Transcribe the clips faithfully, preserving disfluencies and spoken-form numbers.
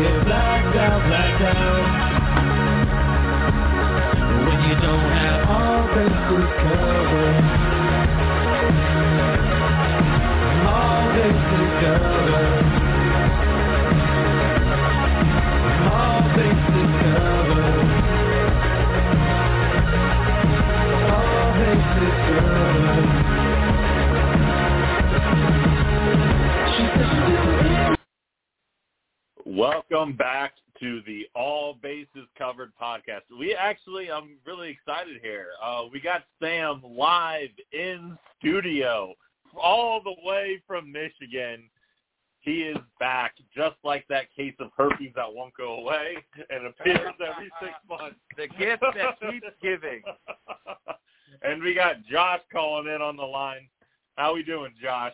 get blacked out, blacked out. When you don't have all bases covered, all bases covered, all bases covered, all bases covered. Welcome back to the All Bases Covered podcast. We actually, I'm really excited here. Uh, we got Sam live in studio all the way from Michigan. He is back, just like that case of herpes that won't go away and appears every six months. The gift that keeps giving. And we got Josh calling in on the line. How we doing, Josh?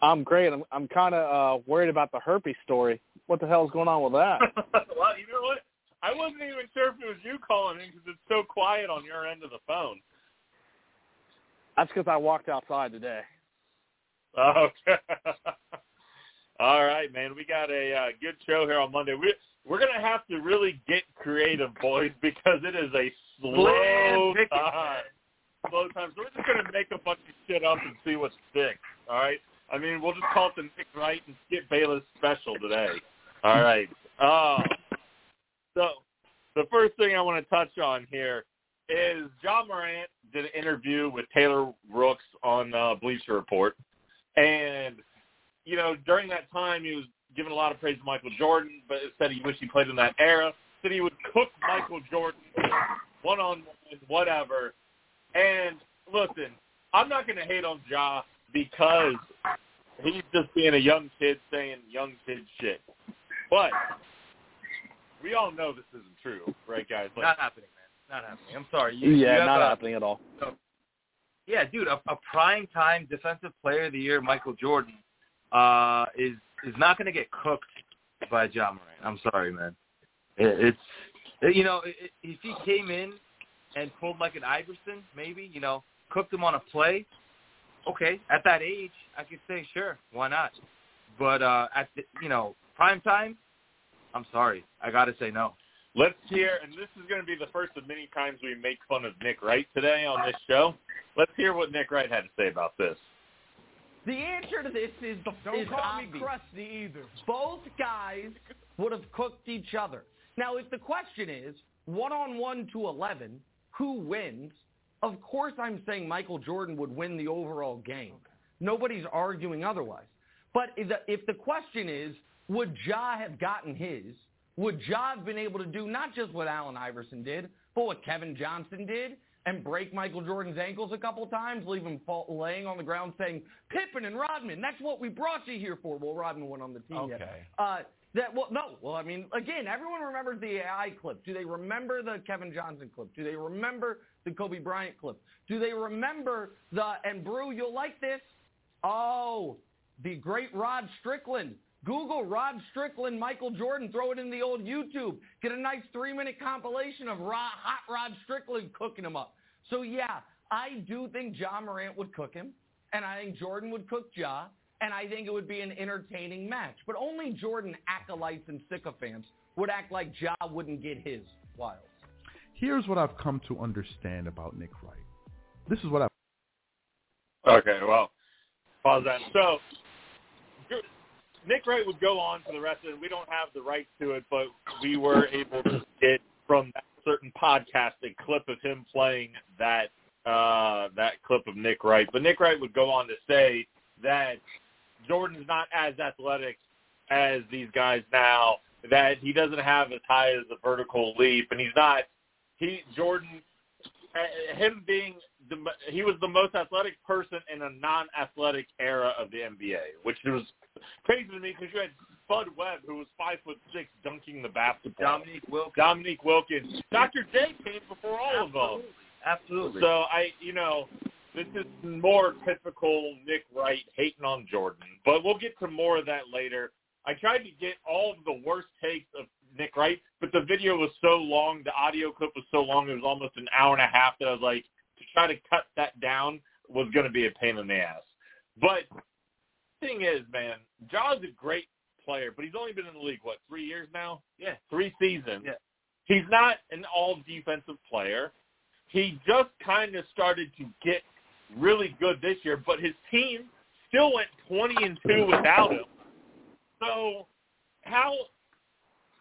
I'm great. I'm I'm kind of uh, worried about the herpes story. What the hell is going on with that? Well, you know what? I wasn't even sure if it was you calling in because it's so quiet on your end of the phone. That's because I walked outside today. Okay. All right, man. We got a uh, good show here on Monday. We're, we're going to have to really get creative, boys, because it is a slow time. Slow time. So we're just going to make a bunch of shit up and see what sticks. All right? I mean, we'll just call it the Nick Wright and Skip Bayless special today. All right. Uh, so the first thing I want to touch on here is Ja Morant did an interview with Taylor Rooks on uh, Bleacher Report. And, you know, during that time, he was giving a lot of praise to Michael Jordan, but said he wished he played in that era, said he would cook Michael Jordan one-on-one, whatever. And, listen, I'm not going to hate on Ja because he's just being a young kid saying young kid shit. But we all know this isn't true, right, guys? Like, not happening, man. Not happening. I'm sorry. You, yeah, you not a, happening at all. So, yeah, dude, a, a prime-time Defensive Player of the Year, Michael Jordan, uh, is is not going to get cooked by Ja Morant. I'm sorry, man. It, it's, you know, it, if he came in and pulled like an Iverson, maybe, you know, cooked him on a play, okay, at that age, I could say, sure, why not? But, uh, at the, you know, prime time, I'm sorry. I got to say no. Let's hear, and this is going to be the first of many times we make fun of Nick Wright today on this show. Let's hear what Nick Wright had to say about this. The answer to this is don't is call me crusty either. Both guys would have cooked each other. Now, if the question is one-on-one to eleven, who wins? Of course I'm saying Michael Jordan would win the overall game. Nobody's arguing otherwise. But if the, if the question is, would Ja have gotten his, would Ja have been able to do not just what Allen Iverson did, but what Kevin Johnson did, and break Michael Jordan's ankles a couple times, leave him fall, laying on the ground saying, Pippen and Rodman, that's what we brought you here for. Well, Rodman went on the team. Okay. Yet. Uh, That, well, no, well, I mean, again, everyone remembers the A I clip. Do they remember the Kevin Johnson clip? Do they remember the Kobe Bryant clip? Do they remember the, and Brew, you'll like this, oh, the great Rod Strickland. Google Rod Strickland, Michael Jordan, throw it in the old YouTube. Get a nice three-minute compilation of Rod, hot Rod Strickland cooking him up. So, yeah, I do think Ja Morant would cook him, and I think Jordan would cook Ja. And I think it would be an entertaining match. But only Jordan acolytes and sycophants would act like Ja wouldn't get his wild. Here's what I've come to understand about Nick Wright. This is what I've... Okay, well, pause that. So, Nick Wright would go on for the rest of it. We don't have the rights to it, but we were able to get from that certain podcast a clip of him playing that, uh, that clip of Nick Wright. But Nick Wright would go on to say that Jordan's not as athletic as these guys now, that he doesn't have as high as the vertical leap, and he's not – he Jordan, him being – he was the most athletic person in a non-athletic era of the N B A, which was crazy to me because you had Spud Webb, who was five foot six, dunking the basketball. Dominique Wilkins. Dominique Wilkins. Doctor J came before all Absolutely. Of them. Absolutely. So, I – you know – this is more typical Nick Wright hating on Jordan, but we'll get to more of that later. I tried to get all of the worst takes of Nick Wright, but the video was so long, the audio clip was so long, it was almost an hour and a half that I was like, to try to cut that down was going to be a pain in the ass. But the thing is, man, Ja's a great player, but he's only been in the league, what, three years now? Yeah. Three seasons. Yeah. He's not an all-defensive player. He just kind of started to get really good this year, but his team still went twenty and two without him. So how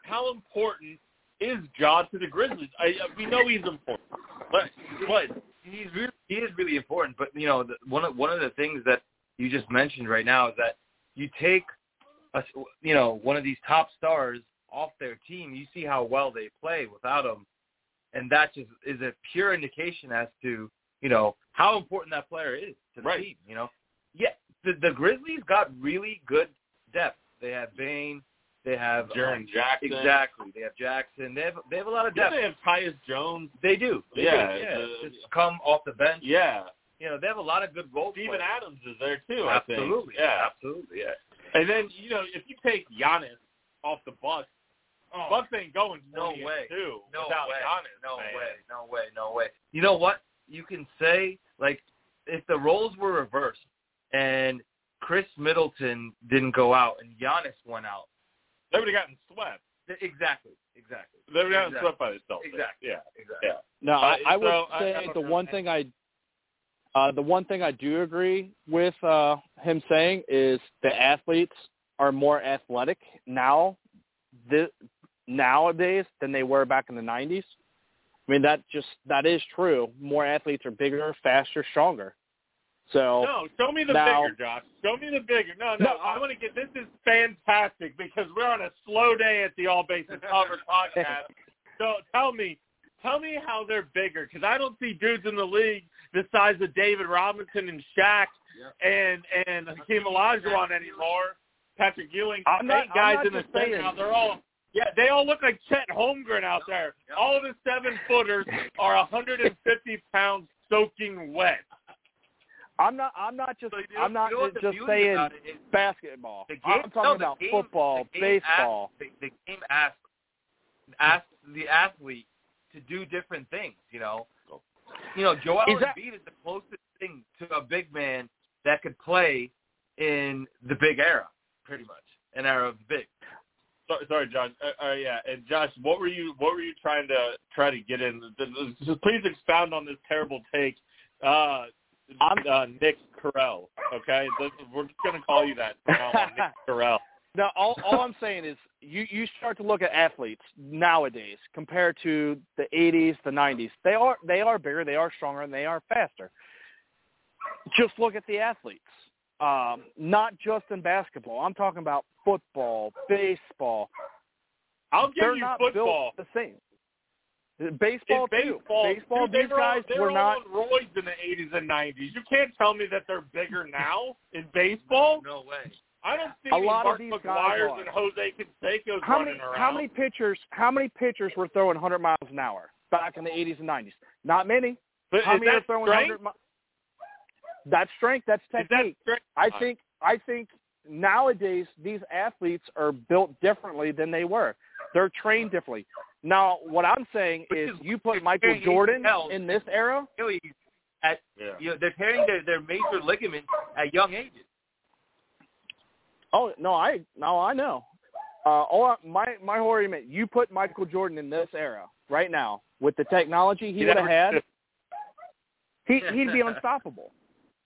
how important is Ja to the Grizzlies? I, we know he's important, but, but he's really, he is really important. But you know, the, one of one of the things that you just mentioned right now is that you take a, you know one of these top stars off their team, you see how well they play without him, and that just is a pure indication as to you know how important that player is to the right. team. You know, yeah, the, the Grizzlies got really good depth. They have Bane. They have Jaren um, Jackson. Exactly. They have Jackson. They have they have a lot of depth. Yeah, they have Tyus Jones. They do. They yeah. do. yeah. Uh, Just come off the bench. Yeah. You know, they have a lot of good role players. Steven Adams is there too, I think. Absolutely. Yeah. Absolutely. Yeah. And then, you know, if you take Giannis off the Bucks, oh, Bucks ain't going no way. Too no without way. Giannis. No man. way. No way. No way. You know what? You can say, like, if the roles were reversed and Chris Middleton didn't go out and Giannis went out, they would have gotten swept. Exactly. Exactly. They would have gotten exactly. swept by themselves. Exactly. Yeah. Exactly. Yeah. Now, I, I would so, say I, I the one thing I, uh, the one thing I do agree with uh, him saying is the athletes are more athletic now, th- nowadays than they were back in the nineties. I mean, that just that is true. More athletes are bigger, faster, stronger. So no, show me the now, bigger, Josh. Show me the bigger. No, no, no I want to get – this is fantastic because we're on a slow day at the All Bases Covered podcast. So tell me, tell me how they're bigger because I don't see dudes in the league the size of David Robinson and Shaq yeah. and, and Hakeem Olajuwon anymore, Patrick Ewing. I'm not, eight guys I'm not in the same now. They're all – yeah, they all look like Chet Holmgren out yep, there. Yep. All of the seven-footers are one hundred fifty pounds soaking wet. I'm not. I'm not just. So you know, I'm not you know just saying is, basketball. Game, I'm talking no, about game, football, baseball. Asks, the, the game asks asks the athlete to do different things. You know, you know, Joel Embiid is the closest thing to a big man that could play in the big era, pretty much, an era of the big. Sorry, sorry, John. Uh, uh, yeah, and Josh, what were you? What were you trying to try to get in? Just please expound on this terrible take. Uh, I'm uh, Nick Carell, okay? We're just going to call you that now, Nick Carell. Now, all, all I'm saying is you, you start to look at athletes nowadays compared to the eighties, the nineties. They are they are bigger, they are stronger, and they are faster. Just look at the athletes, um, not just in basketball. I'm talking about football, baseball. I'll give They're you not football. Built the same. Baseball, baseball, too. Baseball, dude, these they were, guys they were, were not on roids in the eighties and nineties. You can't tell me that they're bigger now in baseball. No, no way. I don't see a lot Mark of these McGuire's guys and Jose Canseco's how running many, around. How many pitchers? How many pitchers were throwing one hundred miles an hour back in the eighties and nineties? Not many. But how is many that are throwing strength? one hundred miles? That's strength. That's technique. That strength? I think. I think nowadays these athletes are built differently than they were. They're trained differently. Now, what I'm saying is, you put Michael Jordan in this era. At, yeah. you know, they're tearing their, their major ligaments at young ages. Oh no, I no I know. Uh, all I, my my whole argument. You put Michael Jordan in this era right now with the technology he would have had. He he'd be unstoppable.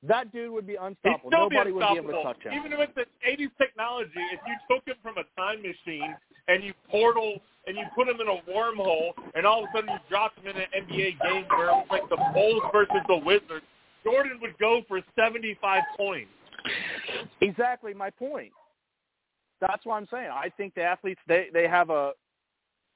That dude would be unstoppable. Nobody be unstoppable. would be able to touch him. Even with the eighties technology, if you took him from a time machine and you portal and you put him in a wormhole and all of a sudden you dropped him in an N B A game where it was like the Bulls versus the Wizards, Jordan would go for seventy-five points. Exactly my point. That's what I'm saying. I think the athletes, they, they have a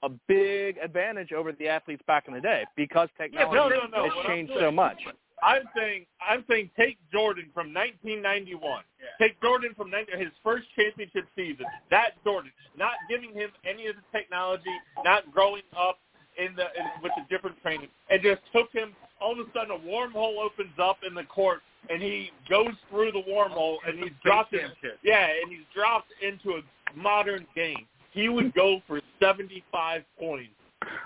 a big advantage over the athletes back in the day because technology yeah, no, no, no. has what changed so much. I'm saying, I'm saying, take Jordan from nineteen ninety-one. Yeah. Take Jordan from his first championship season. That Jordan, not giving him any of the technology, not growing up in the in, with the different training, and just took him. All of a sudden, a wormhole opens up in the court, and he goes through the wormhole, and he's dropped. In, yeah, and he's dropped into a modern game. He would go for seventy-five points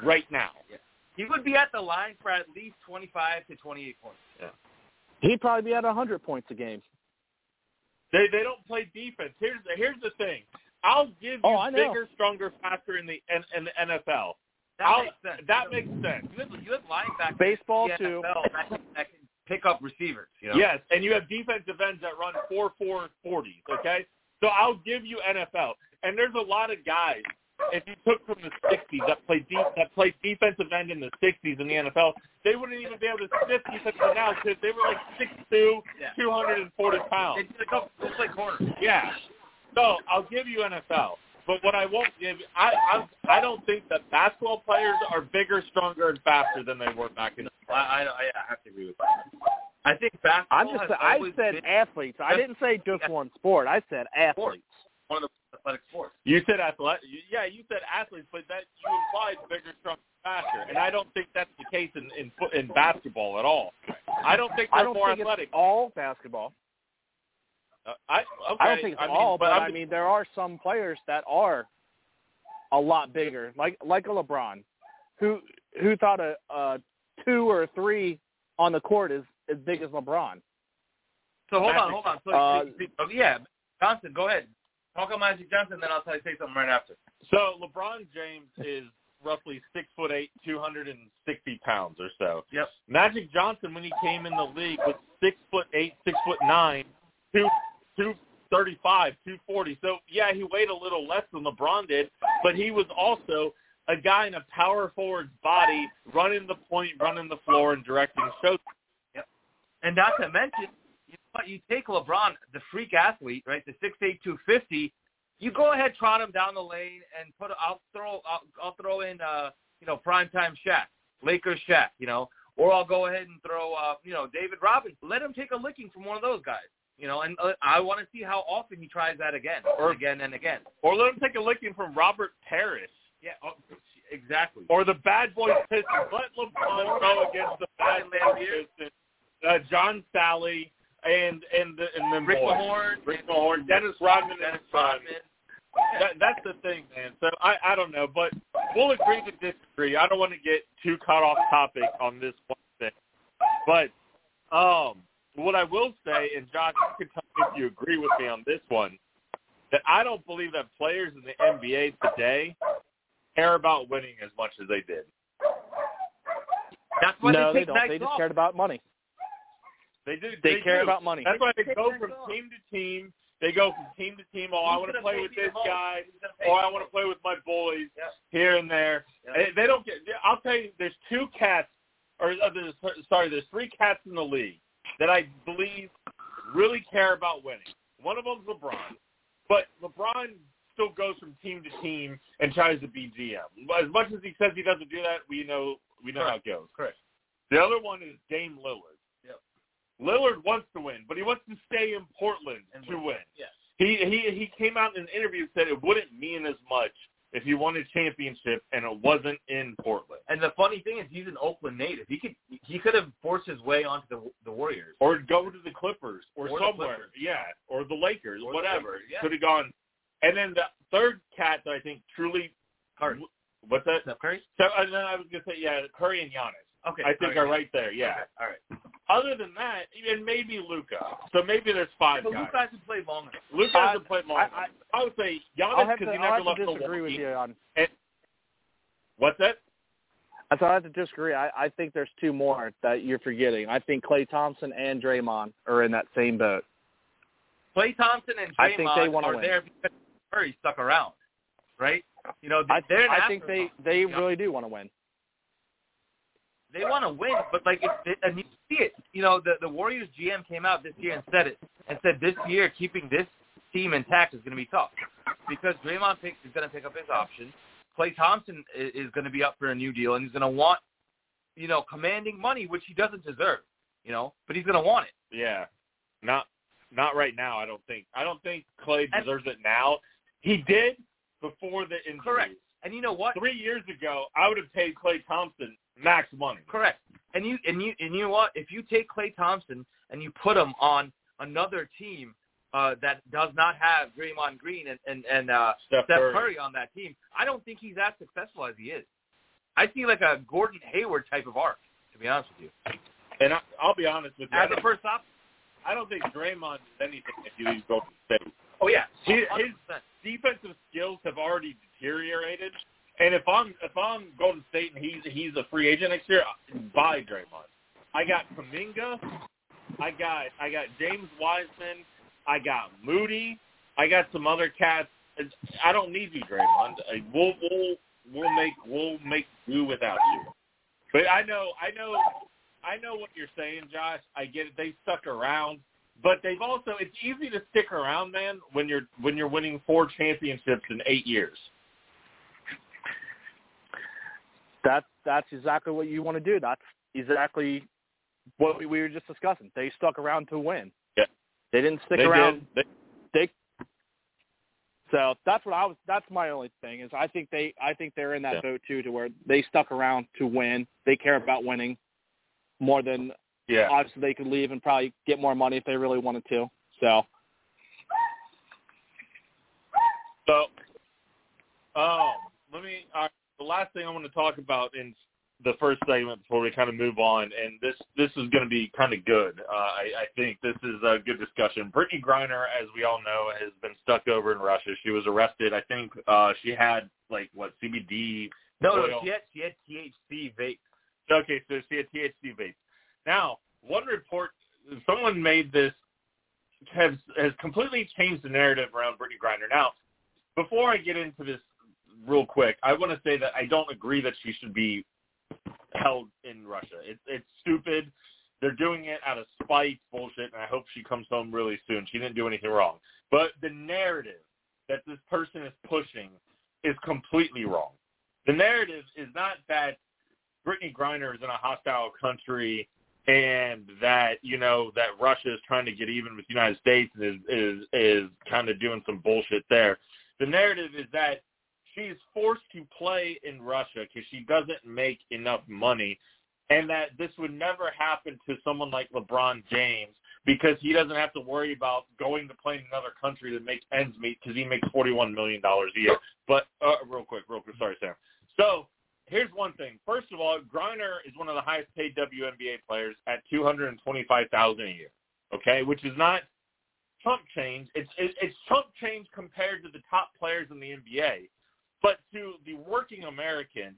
right now. Yeah. He would be at the line for at least twenty-five to twenty-eight points. Yeah. He'd probably be at one hundred points a game. They they don't play defense. Here's the, here's the thing. I'll give you oh, bigger, stronger, faster in the in, in the N F L. That I'll, makes sense. That so, makes sense. You have, you have linebackers. Baseball, too. That can, that can pick up receivers. You know? Yes, and you have defensive ends that run four four forties, okay? So I'll give you N F L. And there's a lot of guys, if you took from the sixties, that played deep, that played defensive end in the sixties in the N F L, they wouldn't even be able to sniff defensive now because they were like six two, yeah. two hundred forty pounds. They play like corners. Yeah. So I'll give you N F L. But what I won't give you, I, I, I don't think that basketball players are bigger, stronger, and faster than they were back in the day. I, I, I have to agree with that. I think basketball I'm just, has I always said been, athletes. I didn't say just yeah. one sport. I said athletes. One of the athletic sports. You said athletic. Yeah, you said athletes, but that you implied bigger, stronger, faster. And I don't think that's the case in, in, in basketball at all. I don't think they're I don't more think athletic. It's all basketball. Uh, I, okay. I don't think it's I all, mean, but, but I just, mean, there are some players that are a lot bigger, like like a LeBron, who who thought a, a two or a three on the court is as big as LeBron. So hold Magic, on, hold on. So, uh, see, see, oh, yeah, Johnson, go ahead. Talk on Magic Johnson, then I'll tell you say something right after. So LeBron James is roughly six foot eight, two hundred and sixty pounds or so. Yep. Magic Johnson, when he came in the league, was six foot eight, six foot nine, two. two thirty-five, two forty. So, yeah, he weighed a little less than LeBron did, but he was also a guy in a power forward's body running the point, running the floor, and directing shots. Yep. And not to mention, you, you take LeBron, the freak athlete, right, the six eight, two fifty, you go ahead, trot him down the lane, and put. I'll throw I'll, I'll throw in, uh, you know, primetime Shaq, Lakers Shaq, you know, or I'll go ahead and throw, uh, you know, David Robinson. Let him take a licking from one of those guys. You know, and uh, I want to see how often he tries that again, or again and again. Or let him take a licking from Robert Parrish. Yeah, oh, exactly. Or the bad boy Pistons. Let LeBron go against the bad boy Pistons. Uh, John Sally and and the and the Rick Mahorn, Rick Mahorn, Dennis Rodman, Dennis Rodman. That, that's the thing, man. So I, I don't know, but we'll agree to disagree. I don't want to get too caught off topic on this one thing, but um. What I will say, and Josh, you can tell me if you agree with me on this one, that I don't believe that players in the N B A today care about winning as much as they did. That's why no, they, they don't. They just off. cared about money. They do. They, they care do. about money. That's why they go from team to team. They go from team to team. Oh, I want to play with this guy. Oh, I want to play with my boys here and there. And they don't get. I'll tell you, there's two cats, or there's, sorry, there's three cats in the league that I believe really care about winning. One of them's LeBron, but LeBron still goes from team to team and tries to be G M. As much as he says he doesn't do that, we know we know Correct. how it goes. Correct. The other one is Dame Lillard. Yep. Lillard wants to win, but he wants to stay in Portland and to win. win. Yes. He he he came out in an interview and said it wouldn't mean as much if he won a championship and it wasn't in Portland. And the funny thing is he's an Oakland native. He could he could have forced his way onto the the Warriors. Or go to the Clippers or, or somewhere. Clippers. Yeah, or the Lakers, or whatever. The Lakers, yeah. Could have gone. And then the third cat that I think truly Curry. What's that? Steph Curry? So, and then I was going to say, yeah, Curry and Giannis. Okay. I think Curry, are right there, yeah. Okay. All right. Other than that, and maybe Luka. So maybe there's five yeah, but guys. But Luka hasn't played long enough. Luka I, hasn't played long enough. I, I, I would say Giannis because he never I'll left the I'll have to disagree with you on and, What's that? I thought I have to disagree. I, I think there's two more that you're forgetting. I think Klay Thompson and Draymond are in that same boat. Klay Thompson and Draymond I think they are win. there because Curry stuck around, right? You know, I, they're I think they, they really do want to win. They want to win, but, like, it, it, and you see it. You know, the, the Warriors G M came out this year and said it, and said this year keeping this team intact is going to be tough because Draymond Picks is going to pick up his option. Klay Thompson is, is going to be up for a new deal, and he's going to want, you know, commanding money, which he doesn't deserve, you know, but he's going to want it. Yeah. Not not right now, I don't think. I don't think Klay deserves and, it now. He did before the injury. Correct. And you know what? Three years ago, I would have paid Klay Thompson max money. Correct. And you and you and you know what? If you take Klay Thompson and you put him on another team uh, that does not have Draymond Green and and, and uh, Steph, Steph Curry. Curry on that team, I don't think he's as successful as he is. I see like a Gordon Hayward type of arc, to be honest with you. And I, I'll be honest with you. As a first option, I don't think Draymond is anything if you leave Golden State. Oh, yeah. His, his defensive skills have already deteriorated. And if I'm if I'm Golden State and he's he's a free agent next year, buy Draymond. I got Kuminga, I got I got James Wiseman, I got Moody, I got some other cats. I don't need you, Draymond. We'll we'll we'll make we'll make do without you. But I know I know I know what you're saying, Josh. I get it. They stuck around, but they've also it's easy to stick around, man, when you're when you're winning four championships in eight years. That's that's exactly what you want to do. That's exactly what we were just discussing. They stuck around to win. Yeah. They didn't stick they around. Did. They, they So that's what I was. That's my only thing is I think they. I think they're in that yeah. boat too, to where they stuck around to win. They care about winning more than yeah. obviously they could leave and probably get more money if they really wanted to. So. So. Um. Let me. Uh, the last thing I want to talk about in the first segment before we kind of move on, and this this is going to be kind of good. Uh, I, I think this is a good discussion. Brittany Griner, as we all know, has been stuck over in Russia. She was arrested. I think uh, she had, like, what, C B D? No, oil. no, she had, she had T H C vape. Okay, so she had T H C vape. Now, one report, someone made this, has, has completely changed the narrative around Brittany Griner. Now, before I get into this real quick, I want to say that I don't agree that she should be held in Russia. It's it's stupid. They're doing it out of spite, bullshit, and I hope she comes home really soon. She didn't do anything wrong. But the narrative that this person is pushing is completely wrong. The narrative is not that Brittany Griner is in a hostile country and that, you know, that Russia is trying to get even with the United States and is, is, is kind of doing some bullshit there. The narrative is that she's forced to play in Russia because she doesn't make enough money, and that this would never happen to someone like LeBron James because he doesn't have to worry about going to play in another country that makes ends meet because he makes forty-one million dollars a year. But uh, real quick, real quick, sorry, Sam. So here's one thing. First of all, Griner is one of the highest paid W N B A players at two hundred twenty-five thousand dollars a year, okay, which is not chump change. It's, it's chump change compared to the top players in the N B A. But to the working American,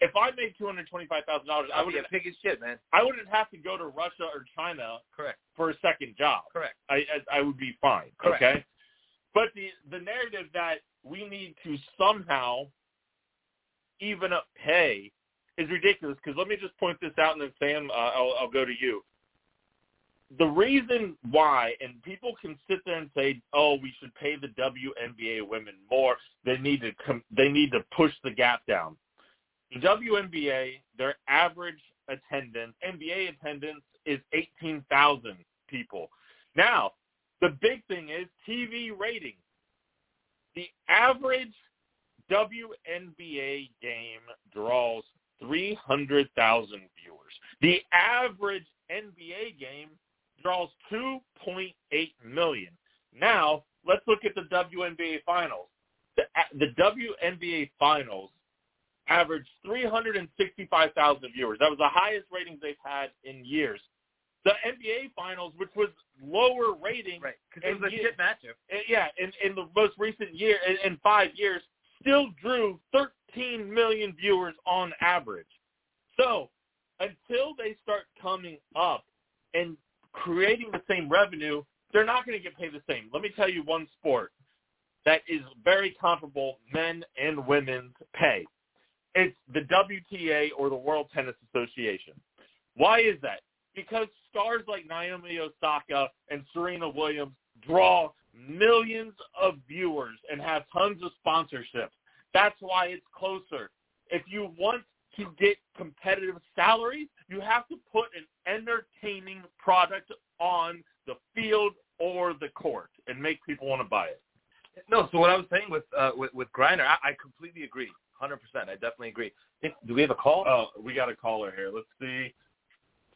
if I made two hundred twenty-five thousand dollars, I wouldn't pick his shit, man. I wouldn't have to go to Russia or China Correct. for a second job. Correct. I, I, I would be fine. Correct. Okay. But the the narrative that we need to somehow even up pay is ridiculous. Because let me just point this out, and then Sam, uh, I'll, I'll go to you. The reason why, and people can sit there and say, "Oh, we should pay the W N B A women more. They need to com- they need to push the gap down." The W N B A, their average attendance, N B A attendance is eighteen thousand people. Now, the big thing is T V ratings. The average W N B A game draws three hundred thousand viewers. The average N B A game draws two point eight million. Now, let's look at the W N B A Finals. The, the W N B A Finals averaged three hundred sixty-five thousand viewers. That was the highest ratings they've had in years. The N B A Finals, which was lower rating. Right, because it was a shit matchup. Yeah, in, in the most recent year, in, in five years, still drew thirteen million viewers on average. So, until they start coming up and creating the same revenue, they're not going to get paid the same. Let me tell you one sport that is very comparable, men and women's pay. It's the W T A or the World Tennis Association. Why is that? Because stars like Naomi Osaka and Serena Williams draw millions of viewers and have tons of sponsorships. That's why it's closer. If you want to get competitive salaries, you have to put an entertaining product on the field or the court and make people want to buy it. No, so what I was saying with uh, with, with Griner, I, I completely agree, one hundred percent. I definitely agree. Do we have a call? Oh, we got a caller here. Let's see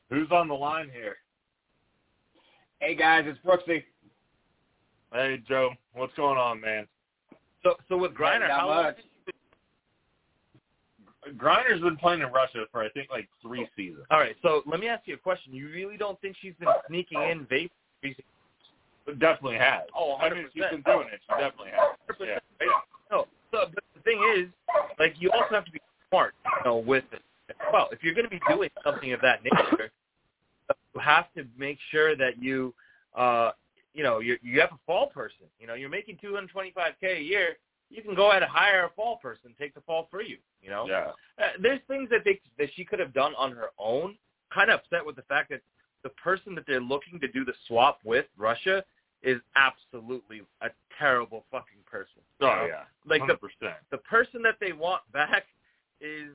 who's on the line here. Hey, guys, it's Brooksy. Hey, Joe. What's going on, man? So so with Griner, how much? Griner's been playing in Russia for, I think, like three seasons. All right, so let me ask you a question. You really don't think she's been sneaking in vape? It definitely has. Oh, one hundred percent. I mean, if you've been doing it, you definitely have. Yeah. Yeah. No, so, but the thing is, like, you also have to be smart, you know, with it. Well, if you're going to be doing something of that nature, you have to make sure that you, uh, you know, you you have a fall person. You know, you're making two hundred twenty-five K a year. You can go ahead and hire a fall person, take the fall for you. You know, yeah. uh, there's things that they that she could have done on her own. Kind of upset with the fact that the person that they're looking to do the swap with, Russia, is absolutely a terrible fucking person. Oh know? Yeah, like one hundred percent. the the person that they want back is.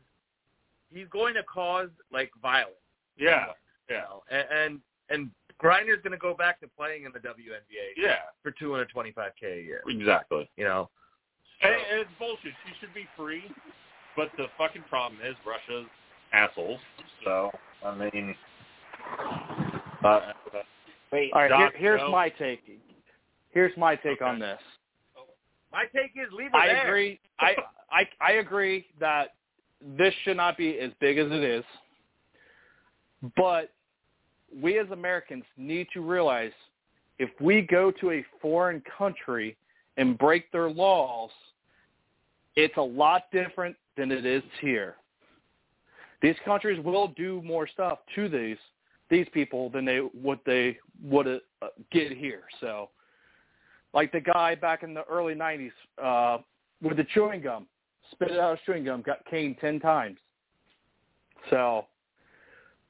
He's going to cause, like, violence. Yeah, you know? yeah. And, and and Griner's going to go back to playing in the W N B A yeah. for two hundred twenty-five K a year. Exactly. You know? So. And, and it's bullshit. She should be free, but the fucking problem is Russia's assholes. So, I mean... Uh, Wait, all right, Doc, here, here's no. my take. Here's my take okay. on this. My take is leave it I there. Agree. I, I, I agree that... this should not be as big as it is, but we as Americans need to realize if we go to a foreign country and break their laws, it's a lot different than it is here. These countries will do more stuff to these these people than they what they would uh, get here. So, like the guy back in the early nineties uh, with the chewing gum. Spit it out of chewing gum. Got caned ten times. So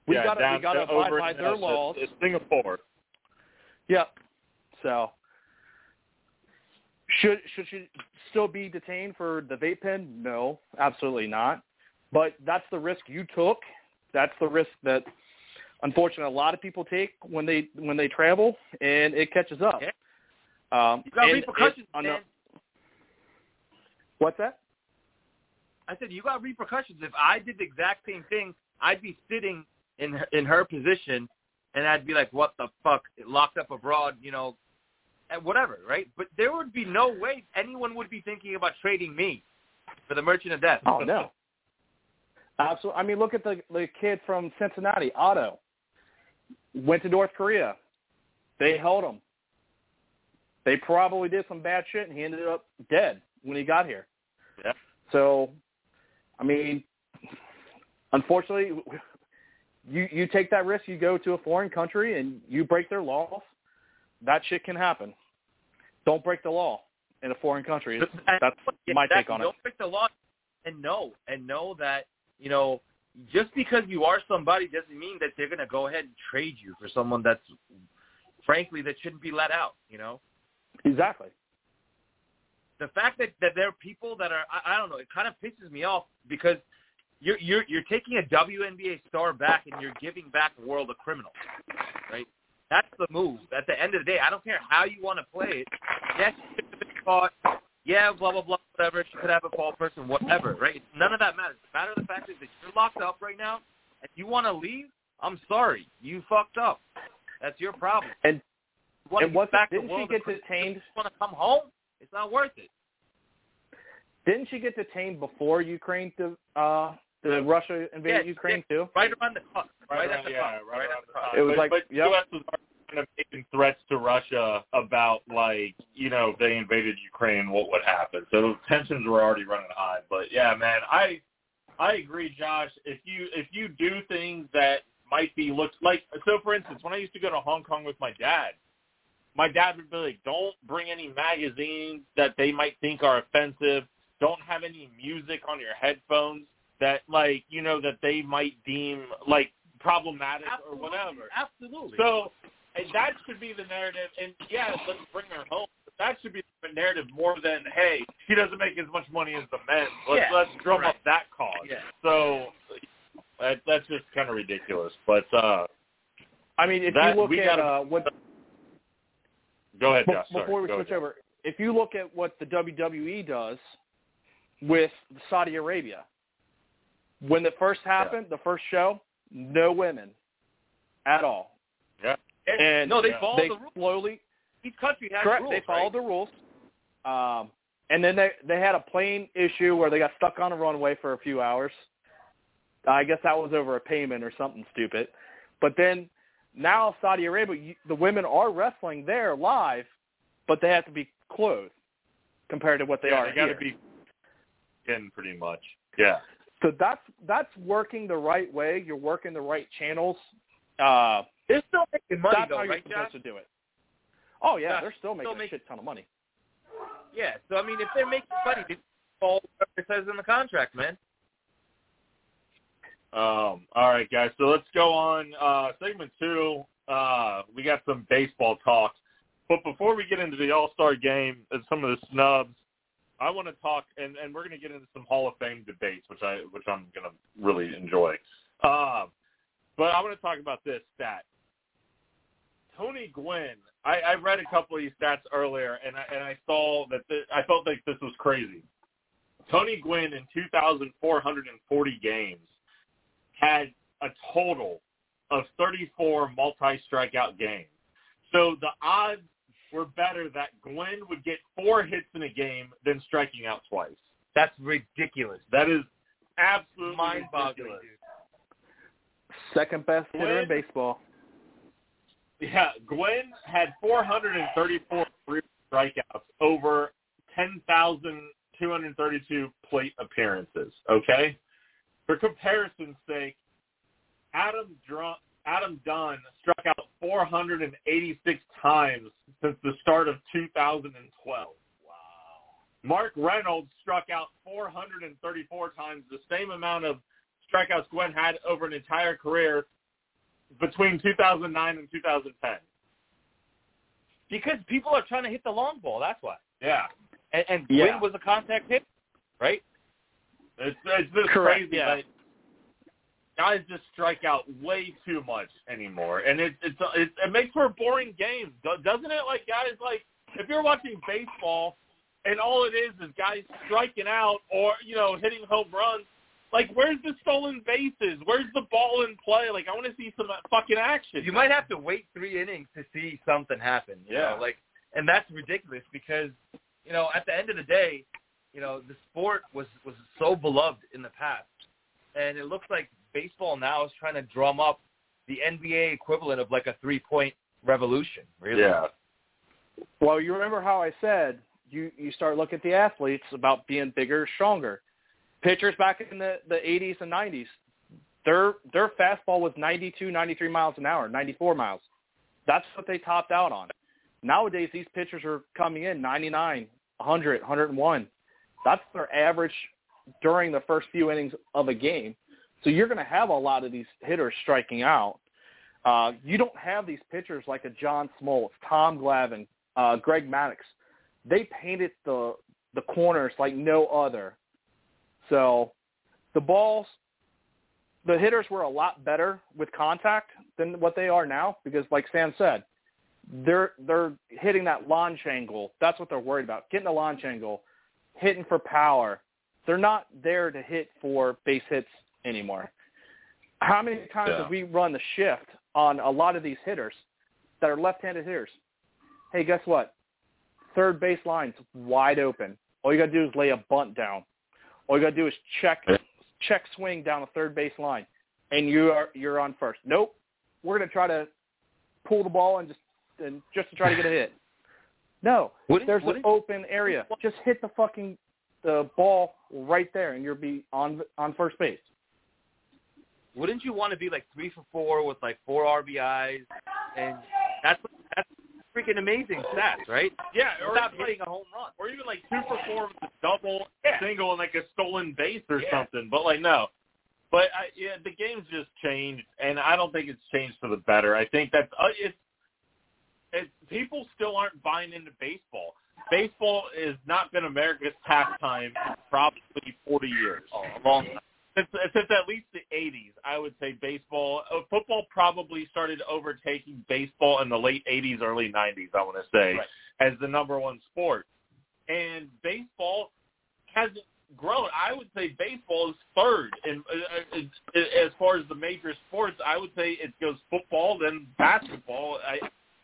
we yeah, got to we got to abide by their uh, laws. It's Singapore. Yep. So should should she still be detained for the vape pen? No, absolutely not. But that's the risk you took. That's the risk that, unfortunately, a lot of people take when they when they travel, and it catches up. Yeah. Um, you got repercussions. It, man. The, what's that? I said, you got repercussions. If I did the exact same thing, I'd be sitting in her, in her position, and I'd be like, what the fuck, locked up abroad, you know, and whatever, right? But there would be no way anyone would be thinking about trading me for the Merchant of Death. Oh, no. Absolutely. I mean, look at the, the kid from Cincinnati, Otto. Went to North Korea. They held him. They probably did some bad shit, and he ended up dead when he got here. Yeah. So... I mean, unfortunately, you you take that risk. You go to a foreign country and you break their laws. That shit can happen. Don't break the law in a foreign country. That's my take on it. Don't break the law, and know and know that you know just because you are somebody doesn't mean that they're going to go ahead and trade you for someone that's, frankly, that shouldn't be let out. You know. Exactly. The fact that, that there are people that are, I, I don't know, it kind of pisses me off because you're you're you're taking a W N B A star back and you're giving back the world a criminal, right? That's the move. At the end of the day, I don't care how you want to play it. Yes, she could have been caught. Yeah, blah, blah, blah, whatever. She could have a fall person, whatever, right? None of that matters. The matter of the fact is that you're locked up right now. If you want to leave, I'm sorry. You fucked up. That's your problem. And, you and what's back didn't the world she get detained? You want to come home? It's not worth it. Didn't she get detained before Ukraine to uh, the Russia invaded yeah, Ukraine yeah. too? Right around the clock. Right, right around, at the yeah, clock. Right, right around the clock. It was but, like but yep. U S was kind of making threats to Russia about, like, you know, if they invaded Ukraine, what would happen? So tensions were already running high. But yeah, man, I I agree, Josh. If you if you do things that might be looked like, so for instance, when I used to go to Hong Kong with my dad. My dad would be like, don't bring any magazines that they might think are offensive. Don't have any music on your headphones that, like, you know, that they might deem, like, problematic absolutely, or whatever. Absolutely. So and that should be the narrative. And, yeah, let's bring her home. But that should be the narrative more than, hey, she doesn't make as much money as the men. Let's, yeah, let's drum right. up that cause. Yeah. So that, that's just kind of ridiculous. But, uh, I mean, if that, you look at uh, what – Go ahead, Josh. Before Sorry. we Go switch ahead. over, if you look at what the W W E does with Saudi Arabia, when it first happened, yeah. the first show, no women at all. Yeah. And no, they yeah. followed they the rules. Slowly, Each country has correct, rules. They followed right? the rules. Um, and then they they had a plane issue where they got stuck on a runway for a few hours. I guess that was over a payment or something stupid. But then now Saudi Arabia, the women are wrestling there live, but they have to be clothed compared to what they yeah, are they gotta here. Be in pretty much. Yeah. So that's that's working the right way. You're working the right channels. Uh, they're still making money, that's though, how you're right, supposed John? To do it. Oh, yeah, yeah they're still making still a make... shit ton of money. Yeah, so, I mean, if they're making money, they follow what it says in the contract, man. Um, all right, guys, so let's go on uh, segment two. Uh, we got some baseball talk. But before we get into the All-Star game and some of the snubs, I want to talk, and, and we're going to get into some Hall of Fame debates, which, I, which I'm going to really enjoy. Uh, but I want to talk about this stat. Tony Gwynn, I, I read a couple of these stats earlier, and I, and I saw that the, I felt like this was crazy. Tony Gwynn in two thousand four hundred forty games had a total of thirty-four multi-strikeout games. So the odds were better that Gwynn would get four hits in a game than striking out twice. That's ridiculous. That is absolutely mind-boggling. Second best Gwynn, hitter in baseball. Yeah, Gwynn had four hundred thirty-four strikeouts over ten thousand two hundred thirty-two plate appearances, okay? For comparison's sake, Adam Drum- Adam Dunn struck out four hundred eighty-six times since the start of two thousand twelve. Wow. Mark Reynolds struck out four hundred thirty-four times, the same amount of strikeouts Gwynn had over an entire career between two thousand nine and two thousand ten. Because people are trying to hit the long ball, that's why. Yeah. And, and Gwynn yeah. was a contact hit, right? It's, it's just Correct, crazy. Yeah. Like, guys just strike out way too much anymore, and it it's, it it makes for a boring game, doesn't it? Like guys, like if you're watching baseball, and all it is is guys striking out or you know hitting home runs. Like where's the stolen bases? Where's the ball in play? Like I want to see some fucking action. You might have to wait three innings to see something happen. You yeah, know? Like and that's ridiculous because you know at the end of the day, you know the sport was was so beloved in the past, and it looks like baseball now is trying to drum up the N B A equivalent of like a three-point revolution, really. Yeah. Well, you remember how I said you, you start looking at the athletes about being bigger, stronger. Pitchers back in the, the eighties and nineties, their their fastball was ninety-two, ninety-three miles an hour, ninety-four miles. That's what they topped out on. Nowadays, these pitchers are coming in ninety-nine, one hundred, one oh one. That's their average during the first few innings of a game. So you're going to have a lot of these hitters striking out. Uh, you don't have these pitchers like a John Smoltz, Tom Glavine, uh, Greg Maddox. They painted the the corners like no other. So the balls, the hitters were a lot better with contact than what they are now because, like Sam said, they're they're hitting that launch angle. That's what they're worried about, getting a launch angle, hitting for power. They're not there to hit for base hits anymore. How many times yeah. have we run the shift on a lot of these hitters that are left-handed hitters? Hey, guess what? Third base line's wide open. All you got to do is lay a bunt down. All you got to do is check check swing down the third base line, and you are you're on first. Nope. We're going to try to pull the ball and just and just to try to get a hit. No. What there's is, an open area. Just hit the fucking the ball right there, and you'll be on on first base. Wouldn't you want to be like three for four with like four R B Is? And that's that's freaking amazing stats, right? Yeah, or without playing a home run. Or even like two for four with a double, yeah. single, and like a stolen base or yeah. something. But like, no. But I, yeah, the game's just changed, and I don't think it's changed for the better. I think that's uh, – it's, it's, people still aren't buying into baseball. Baseball has not been America's pastime in probably forty years. Oh, a long time. Since, since at least the eighties, I would say baseball. Football probably started overtaking baseball in the late eighties, early nineties, I want to say, right. as the number one sport. And baseball hasn't grown. I would say baseball is third. And uh, as far as the major sports, I would say it goes football, then basketball, I,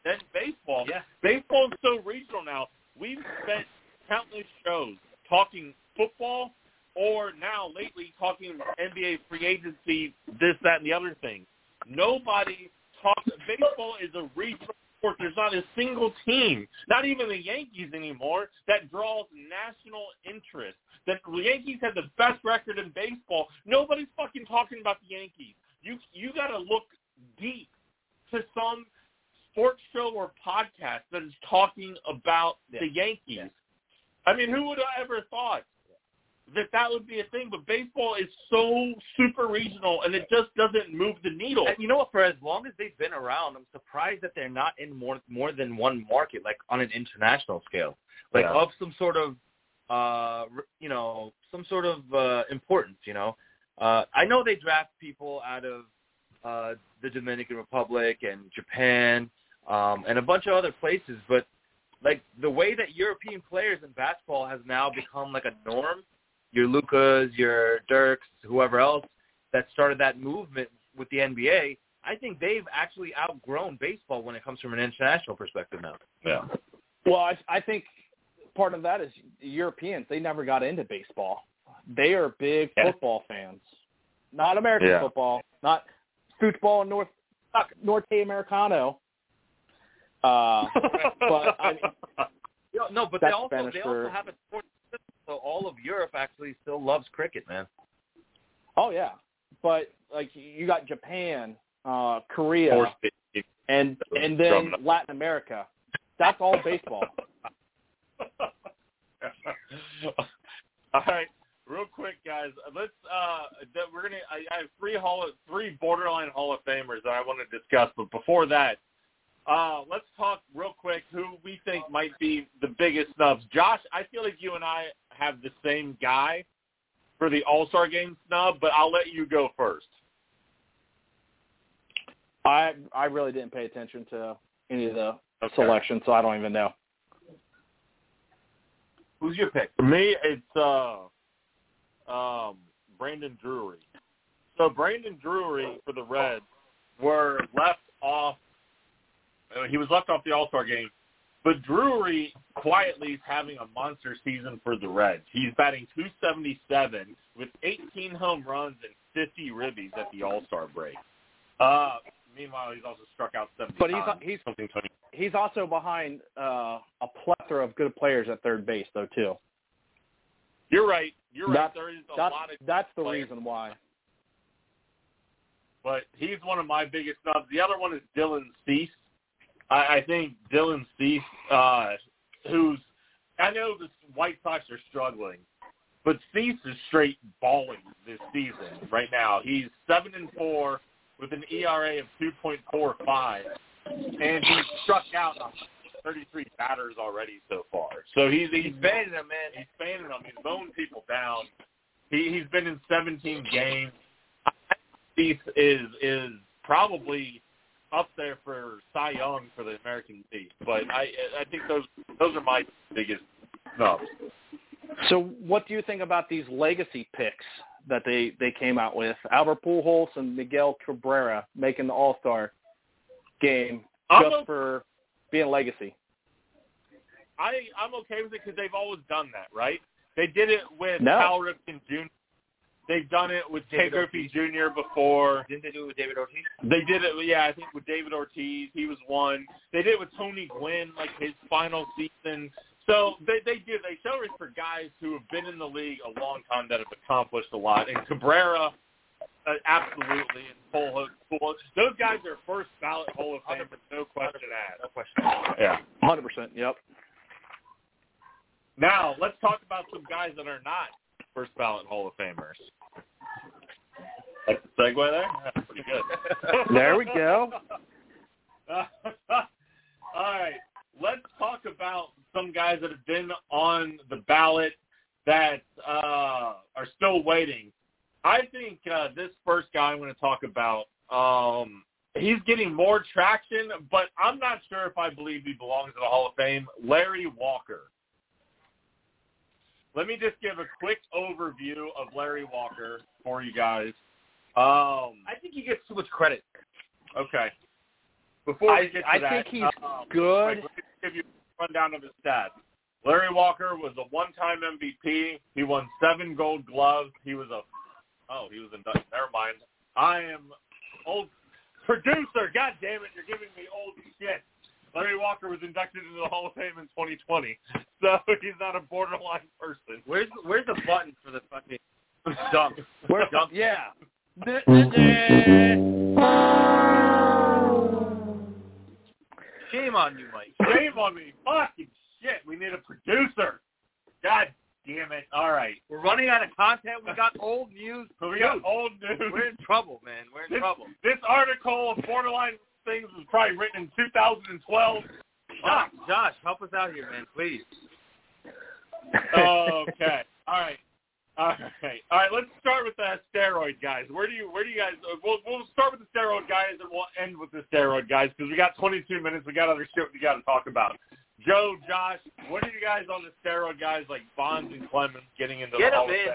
then baseball. Yeah. Baseball is so regional now. We've spent countless shows talking football, or now lately talking N B A free agency, this, that, and the other thing. Nobody talks – baseball is a regional sport. There's not a single team, not even the Yankees anymore, that draws national interest. The Yankees have the best record in baseball. Nobody's fucking talking about the Yankees. You you got to look deep to some sports show or podcast that is talking about yes. the Yankees. Yes. I mean, who would have ever thought that that would be a thing? But baseball is so super regional, and it just doesn't move the needle. And you know what? For as long as they've been around, I'm surprised that they're not in more more than one market, like on an international scale, like yeah. of some sort of, uh, you know, some sort of uh, importance. You know, uh, I know they draft people out of uh, the Dominican Republic and Japan um, and a bunch of other places, but. Like, the way that European players in basketball has now become, like, a norm, your Lukas, your Dirks, whoever else that started that movement with the N B A, I think they've actually outgrown baseball when it comes from an international perspective now. Yeah. Well, I, I think part of that is Europeans. They never got into baseball. They are big yeah. football fans. Not American yeah. football. Not football in North, Norte Americano. Uh, but I mean, no, no, but they also they also have a sport system, so all of Europe actually still loves cricket, man. Oh yeah, but like you got Japan, uh, Korea, and and then Latin America. That's all baseball. All right, real quick, guys. Let's uh, we're gonna. I, I have three hall, three borderline Hall of Famers that I want to discuss, but before that. Uh, let's talk real quick who we think might be the biggest snubs. Josh, I feel like you and I have the same guy for the All-Star Game snub, but I'll let you go first. I I really didn't pay attention to any of the okay. selections, so I don't even know. Who's your pick? For me, it's uh, um, Brandon Drury. So Brandon Drury for the Reds were left off. He was left off the All-Star game. But Drury quietly is having a monster season for the Reds. He's batting two seventy-seven with eighteen home runs and fifty ribbies at the All-Star break. Uh, meanwhile, he's also struck out seventy but times. But he's, he's, he's also behind uh, a plethora of good players at third base, though, too. You're right. You're that, right. There is a that, lot of That's the players. reason why. But he's one of my biggest snubs. The other one is Dylan Cease. I think Dylan Cease, uh, who's – I know the White Sox are struggling, but Cease is straight balling this season right now. He's seven and four with an E R A of two point four five, and he's struck out thirty-three batters already so far. So he's, he's fanning them, man. He's fanning them. He's mowing people down. He, he's been in seventeen games. I think Cease is, is probably – up there for Cy Young for the American League, but I I think those those are my biggest snubs. So what do you think about these legacy picks that they, they came out with? Albert Pujols and Miguel Cabrera making the All-Star game just I'm, for being legacy. I, I'm okay with it because they've always done that, right? They did it with no. Cal Ripken Junior They've done it with Ted Griffey Junior before. Didn't they do it with David Ortiz? They did it, yeah, I think with David Ortiz. He was one. They did it with Tony Gwynn, like his final season. So they, they do. They show it for guys who have been in the league a long time that have accomplished a lot. And Cabrera, uh, absolutely, and Cole Hook. Those guys are first ballot Hall of Fame, no question asked. No question asked. Yeah. one hundred percent, yep. Now, let's talk about some guys that are not first ballot Hall of Famers. Like the segue there? That's pretty good. There we go. All right. Let's talk about some guys that have been on the ballot that uh, are still waiting. I think uh, this first guy I'm going to talk about, um, he's getting more traction, but I'm not sure if I believe he belongs in the Hall of Fame, Larry Walker. Let me just give a quick overview of Larry Walker for you guys. Um, I think he gets too much credit. Okay. Before I, we get to I that, I think he's um, good. Wait, let me give you a rundown of his stats. Larry Walker was a one-time M V P. He won seven Gold Gloves. He was a oh, he was a never mind. I am old. producer. God damn it, you're giving me old shit. Larry Walker was inducted into the Hall of Fame in twenty twenty, so he's not a borderline person. Where's where's the button for the fucking dump? Where's dump? Yeah. Shame on you, Mike. Shame on me. Fucking shit. We need a producer. God damn it. All right. We're running out of content. We got old news. We got old news. We're in trouble, man. We're in this, trouble. This article of borderline things was probably written in two thousand twelve. Josh, Josh, help us out here, man, please. Okay. All right. All right. All right. Let's start with the steroid guys. Where do you where do you guys we'll we'll start with the steroid guys and we'll end with the steroid guys because we got twenty-two minutes. We got other shit we got to talk about. Joe, Josh, what are you guys on the steroid guys like Bonds and Clemens getting into Get the Hall of Fame?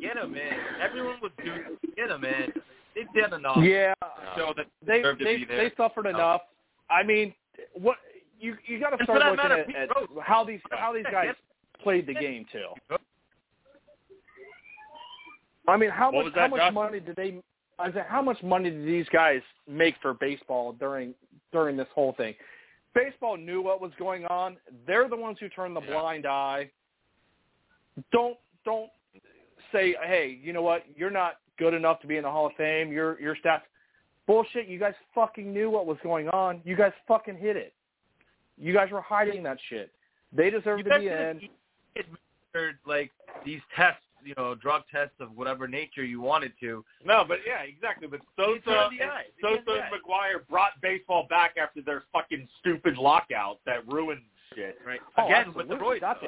Get them in, man. Get them in. Everyone was doing it. Get them in. They've done enough. Yeah. So they they they, they suffered enough. I mean, what you you got to start looking matter, at, at how these how these guys played the game too. I mean, how what much, that, how much Josh? money did they? I said, how much money did these guys make for baseball during during this whole thing? Baseball knew what was going on. They're the ones who turned the yeah. blind eye. Don't don't say, hey, you know what? You're not good enough to be in the Hall of Fame. Your your stats, bullshit. You guys fucking knew what was going on. You guys fucking hid it. You guys were hiding that shit. They deserve you to be in. Administered like these tests. You know, drug tests of whatever nature you wanted to. No, but yeah, exactly. But Sosa and, Sosa and McGuire brought baseball back after their fucking stupid lockout that ruined shit. Right? Oh, Again, absolutely. with the Royals. That's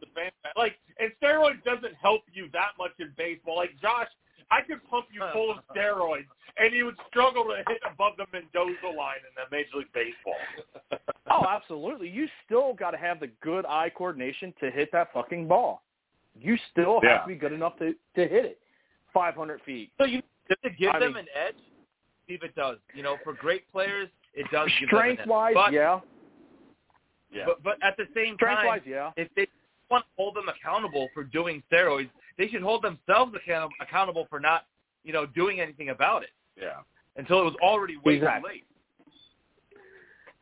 the fan. Like, and steroids doesn't help you that much in baseball. Like, Josh, I could pump you full of steroids, and you would struggle to hit above the Mendoza line in the Major League Baseball. Oh, absolutely. You still got to have the good eye coordination to hit that fucking ball. You still yeah. have to be good enough to, to hit it five hundred feet. So you does it give I them mean, an edge? Steve, it does. You know, for great players, it does give them an edge. Strength-wise, yeah. But, but at the same time, yeah. if they want to hold them accountable for doing steroids, they should hold themselves account- accountable for not, you know, doing anything about it. Yeah. Until it was already way exactly. too late.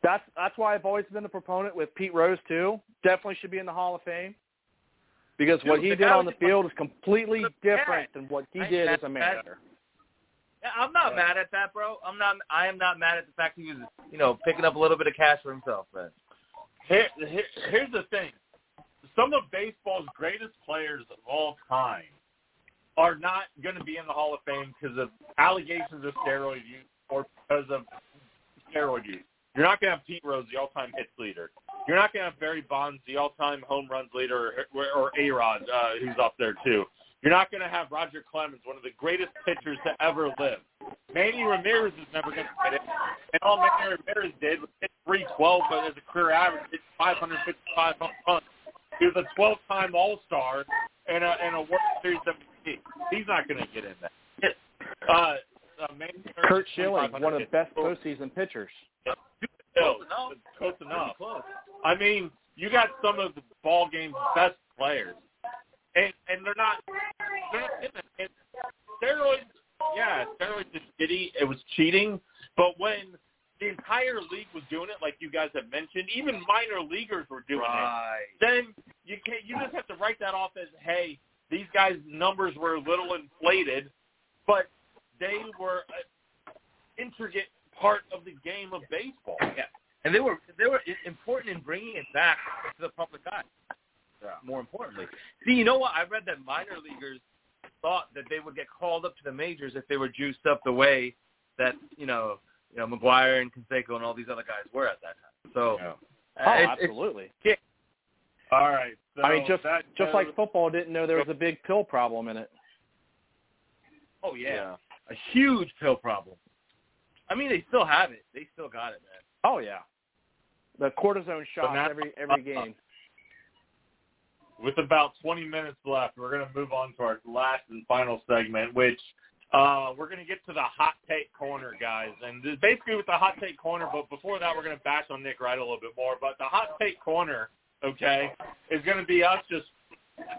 That's, that's why I've always been a proponent with Pete Rose, too. Definitely should be in the Hall of Fame. Because Dude, what he did on the field is completely different than what he did as a manager. I'm not yeah. mad at that, bro. I'm not. I am not mad at the fact he was, you know, picking up a little bit of cash for himself. But here, here, here's the thing: some of baseball's greatest players of all time are not going to be in the Hall of Fame because of allegations of steroid use or because of steroid use. You're not going to have Pete Rose, the all-time hits leader. You're not going to have Barry Bonds, the all-time home runs leader, or, or A-Rod, uh, who's up there too. You're not going to have Roger Clemens, one of the greatest pitchers to ever live. Manny Ramirez is never going to get it. And all Manny Ramirez did was hit three twelve, but as a career average, hit five fifty-five home runs. He was a twelve-time All-Star and a, and a World Series M V P. He's not going to get in that. Uh, Uh, Curt Schilling, one of the best postseason pitchers. Yeah. Close enough. Close enough. Close. I mean, you got some of the ball game's best players, and and they're not. They're not in it. And steroids, yeah, steroids is shitty. It was cheating, but when the entire league was doing it, like you guys have mentioned, even minor leaguers were doing right. it. Then you can you just have to write that off as, hey, these guys' numbers were a little inflated, but they were an intricate part of the game of baseball. Yeah, and they were they were important in bringing it back to the public eye. Yeah. More importantly, see, you know what? I read that minor leaguers thought that they would get called up to the majors if they were juiced up the way that you know, you know, McGuire and Canseco and all these other guys were at that time. So, yeah. uh, oh, it's, absolutely. It's, yeah. All right. So I mean, just that, just uh, like football didn't know there was a big pill problem in it. Oh yeah. yeah. A huge pill problem. I mean, they still have it. They still got it, man. Oh, yeah. The cortisone shot now, every every game. With about twenty minutes left, we're going to move on to our last and final segment, which uh, we're going to get to the hot take corner, guys. And this is basically with the hot take corner, but before that, we're going to bash on Nick Wright a little bit more. But the hot take corner, okay, is going to be us just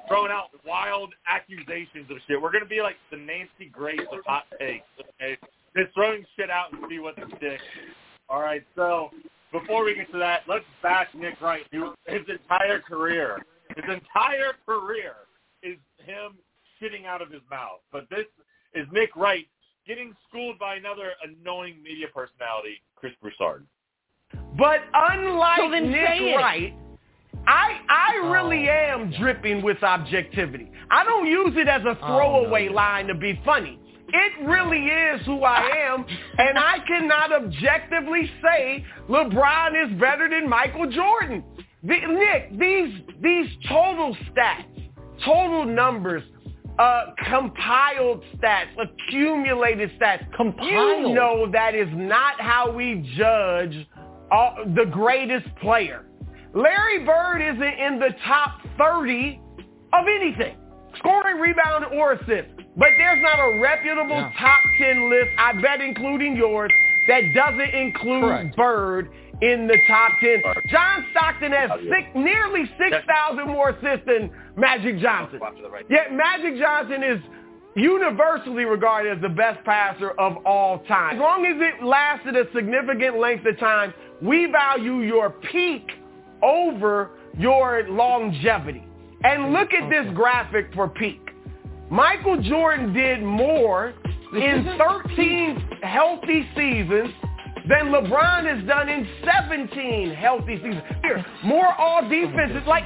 throwing out wild accusations of shit. We're going to be like the Nancy Grace of hot takes. Okay? just throwing shit out and see what sticks. All right, so before we get to that, let's bash Nick Wright through his entire career. His entire career is him shitting out of his mouth. But this is Nick Wright getting schooled by another annoying media personality, Chris Broussard. But unlike so Nick Wright, I I really oh, am dripping with objectivity. I don't use it as a throwaway oh, no. line to be funny. It really is who I am, and I cannot objectively say LeBron is better than Michael Jordan. The, Nick, these these total stats, total numbers, uh, compiled stats, accumulated stats, compiled. You know that is not how we judge all, the greatest player. Larry Bird isn't in the top thirty of anything, scoring, rebound, or assist. But there's not a reputable yeah. top ten list, I bet including yours, that doesn't include Correct. Bird in the top ten. John Stockton has six, nearly six thousand more assists than Magic Johnson. Yet Magic Johnson is universally regarded as the best passer of all time. As long as it lasted a significant length of time, we value your peak over your longevity. And look at this graphic for peak. Michael Jordan did more in thirteen healthy seasons than LeBron has done in seventeen healthy seasons. Here, more all-defenses. Like,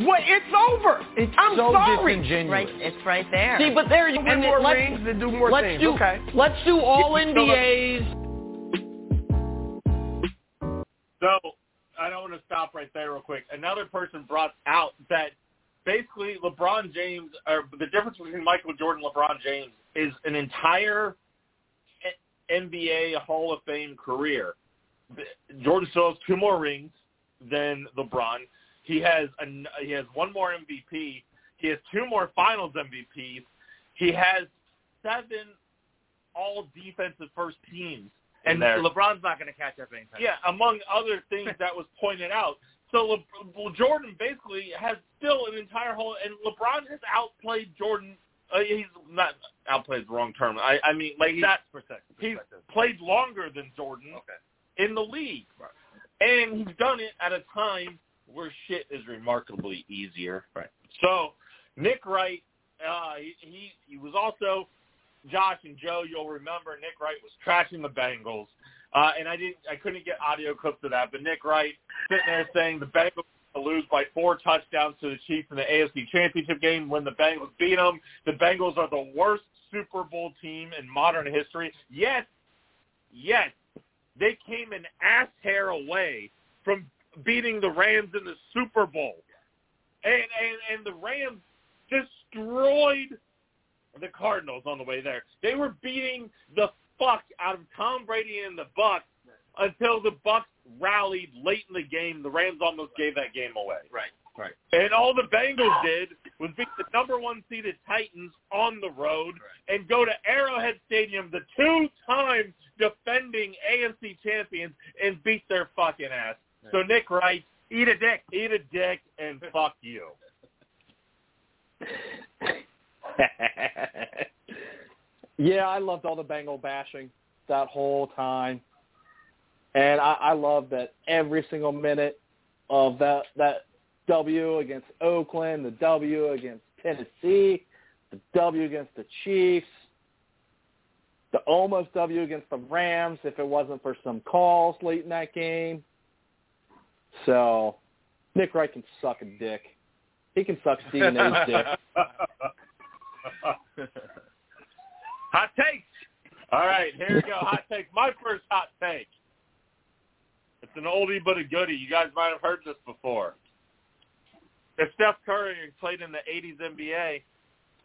what? It's over. It's I'm so sorry. Right, it's right there. See, but there you win more rings and do more let's things. Do, okay. Let's do all N B As. So, I don't want to stop right there real quick. Another person brought out that basically LeBron James, or the difference between Michael Jordan and LeBron James is an entire N B A Hall of Fame career. Jordan still has two more rings than LeBron. He has an, he has one more M V P. He has two more Finals M V Ps. He has seven all-defensive first teams. And there. LeBron's not going to catch up anytime. Yeah, among other things that was pointed out. So Le- Jordan basically has still an entire whole, and LeBron has outplayed Jordan. Uh, he's not outplayed the wrong term. I, I mean, like that's perspective. He's played longer than Jordan okay. in the league, right. and he's done it at a time where shit is remarkably easier. Right. So Nick Wright, uh, he, he he was also Josh and Joe. You'll remember Nick Wright was trashing the Bengals. Uh, and I didn't, I couldn't get audio clips of that, but Nick Wright sitting there saying the Bengals lose by four touchdowns to the Chiefs in the A F C Championship game when the Bengals beat them. The Bengals are the worst Super Bowl team in modern history. Yes, yes, they came an ass hair away from beating the Rams in the Super Bowl. And, and, and the Rams destroyed the Cardinals on the way there. They were beating the fuck out of Tom Brady and the Bucs until the Bucs rallied late in the game. The Rams almost gave that game away. Right, right. And all the Bengals did was beat the number one seeded Titans on the road right. and go to Arrowhead Stadium, the two-time defending A F C champions, and beat their fucking ass. Right. So Nick Wright, eat a dick, eat a dick, and fuck you. Yeah, I loved all the Bengal bashing that whole time. And I, I loved that every single minute of that that W against Oakland, the W against Tennessee, the W against the Chiefs, the almost W against the Rams if it wasn't for some calls late in that game. So Nick Wright can suck a dick. He can suck D N A's dick. Hot takes. All right, here we go. Hot takes. My first hot take. It's an oldie but a goodie. You guys might have heard this before. If Steph Curry played in the eighties N B A,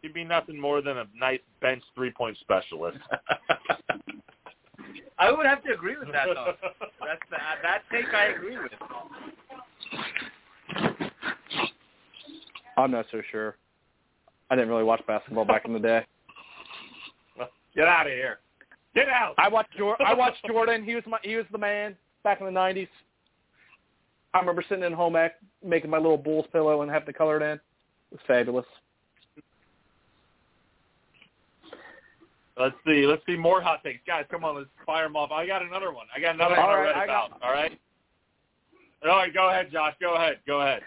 he'd be nothing more than a nice bench three-point specialist. I would have to agree with that, though. That's the, that take I agree with. I'm not so sure. I didn't really watch basketball back in the day. Get out of here! Get out! I watched Jordan. I watched Jordan. He was my, he was the man back in the nineties. I remember sitting in home ec, making my little Bulls pillow and having to color it in. It was fabulous. Let's see. Let's see more hot takes. Guys, come on. Let's fire them off. I got another one. I got another all one right, I read about. Got... All right? All right. Go ahead, Josh. Go ahead. Go ahead.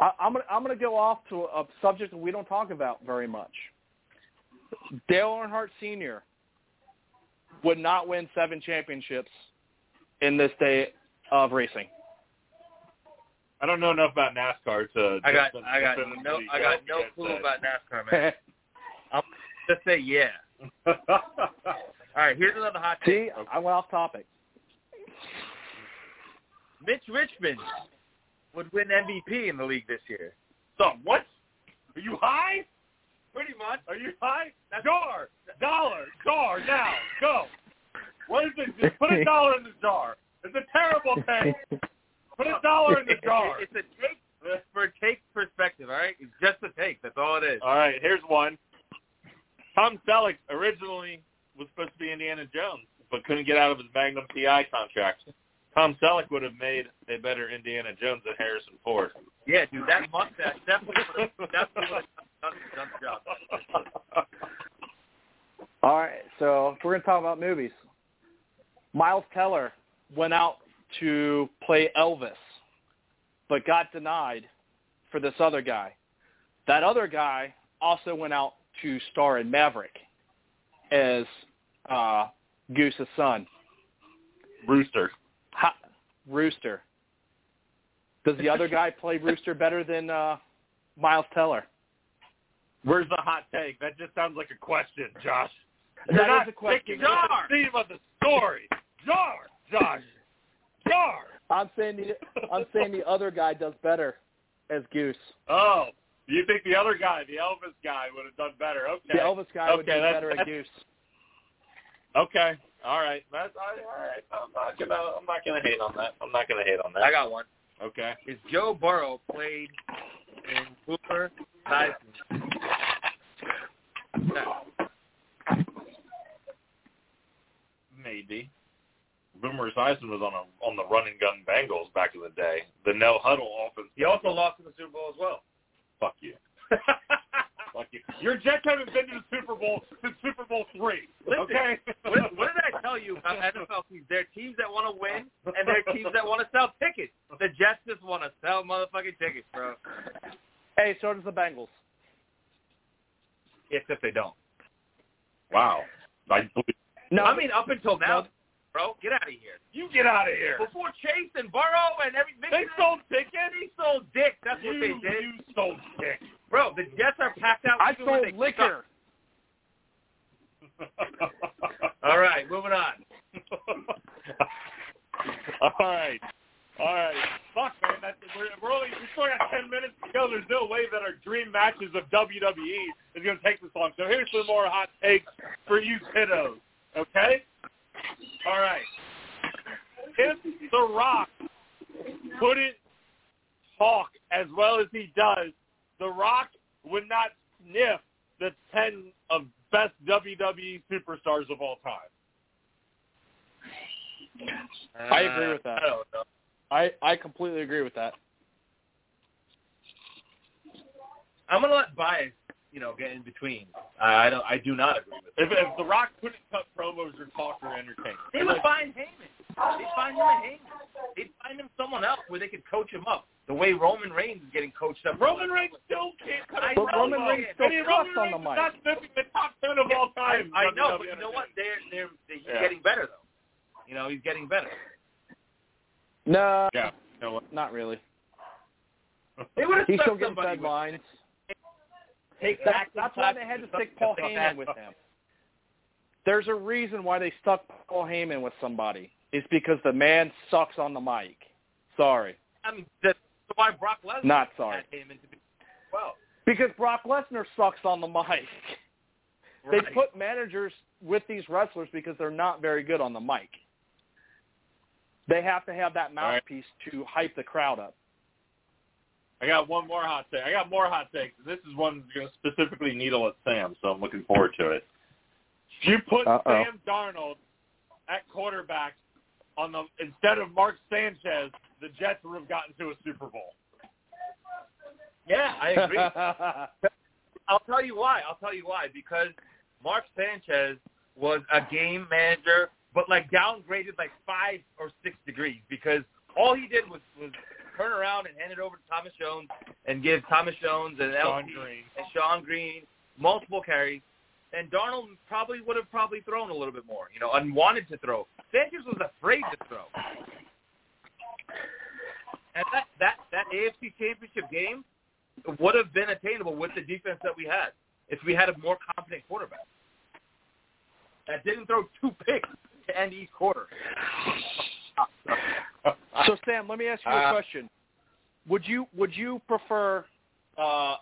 I, I'm going I'm to go off to a subject that we don't talk about very much. Dale Earnhardt Senior would not win seven championships in this day of racing. I don't know enough about NASCAR to. I got. I got no. I got no clue said. about NASCAR, man. I'll just say yeah. All right, here's another hot take. See, okay. I went off topic. Mitch Richmond would win M V P in the league this year. So what? Are you high? Pretty much. Are you high? Jar, dollar, jar. Now go. What is it? Just put a dollar in the jar. It's a terrible take. Put a dollar in the jar. It's a take for a take perspective. All right, it's just a take. That's all it is. All right, here's one. Tom Selleck originally was supposed to be Indiana Jones, but couldn't get out of his Magnum P I contract. Tom Selleck would have made a better Indiana Jones than Harrison Ford. Yeah, dude, that mustache definitely would have done a jump job. All right, so if we're going to talk about movies, Miles Teller went out to play Elvis, but got denied for this other guy. That other guy also went out to star in Maverick as uh, Goose's son. Rooster. Ha- Rooster. Does the other guy play Rooster better than uh, Miles Teller? Where's the hot take? That just sounds like a question, Josh. You're that not is a question. Jar. The theme of the story. Jar, Josh. Jar. I'm saying the, I'm saying the other guy does better as Goose. Oh. You think the other guy, the Elvis guy, would have done better? Okay. The Elvis guy okay, would have done better at Goose. Okay. All right. That's, I, all right. I'm not gonna. I'm not gonna hate on that. I'm not gonna hate on that. I got one. Okay. Is Joe Burrow played in Cooper Tyson? Maybe. Boomer Esiason was on a, on the run and gun Bengals back in the day. The no huddle offense. He also lost in the Super Bowl as well. Fuck you. Fuck you. Your Jets haven't been to the Super Bowl since Super Bowl three. Listen, okay? what, what did I tell you about N F L teams? There are teams that want to win, and there are teams that want to sell tickets. The Jets just want to sell motherfucking tickets, bro. Hey, so does the Bengals. Except they don't. Wow. I, no, I mean, up until now, no. Bro, get out of here. You get out of here. Before Chase and Burrow and everything. They sold tickets. They sold dick. That's you, what they did. You sold dick. Bro, the Jets are packed out. I sold they liquor. All right, moving on. All right. All right. Fuck, man. That's, we're, we're only, we still got ten minutes to go. There's no way that our dream matches of W W E is going to take this long. So here's some more hot takes for you kiddos. Okay? All right. If The Rock couldn't talk as well as he does, The Rock would not sniff the ten of best W W E superstars of all time. Uh, I agree with that. I don't know. I, I completely agree with that. I'm gonna let bias, you know, get in between. Uh, I don't. I do not agree with that. If, if The Rock couldn't cut promos or talk or entertain, they would find Heyman. They'd find him a Heyman. They'd find him someone else where they could coach him up. The way Roman Reigns is getting coached up. Roman Reigns still can't cut a promo. But Roman Reigns still cuts on the mic. Not the top ten of all time. I know, but you know what? They're they're he's yeah. getting better though. You know, he's getting better. No. Yeah. No. Not really. They would have stuck still somebody with lines. Take that, that's why they had to stick Paul Heyman with him. There's a reason why they stuck Paul Heyman with somebody. It's because the man sucks on the mic. Sorry. I mean, that's why Brock Lesnar Not sorry. had Heyman to be well. Because Brock Lesnar sucks on the mic. Right. They put managers with these wrestlers because they're not very good on the mic. They have to have that mouthpiece right. to hype the crowd up. I got one more hot take. I got more hot takes. This is one that's going to specifically needle at Sam, so I'm looking forward to it. If you put Uh-oh. Sam Darnold at quarterback on the instead of Mark Sanchez, the Jets would have gotten to a Super Bowl. Yeah, I agree. I'll tell you why. I'll tell you why. Because Mark Sanchez was a game manager, but like downgraded like five or six degrees because all he did was, was turn around and hand it over to Thomas Jones and give Thomas Jones and Sean Green and Sean Green multiple carries. And Darnold probably would have probably thrown a little bit more, you know, and wanted to throw. Sanders was afraid to throw. And that, that, that A F C Championship game would have been attainable with the defense that we had if we had a more competent quarterback that didn't throw two picks to end each quarter. So, Sam, let me ask you a uh, question. Would you would you prefer uh,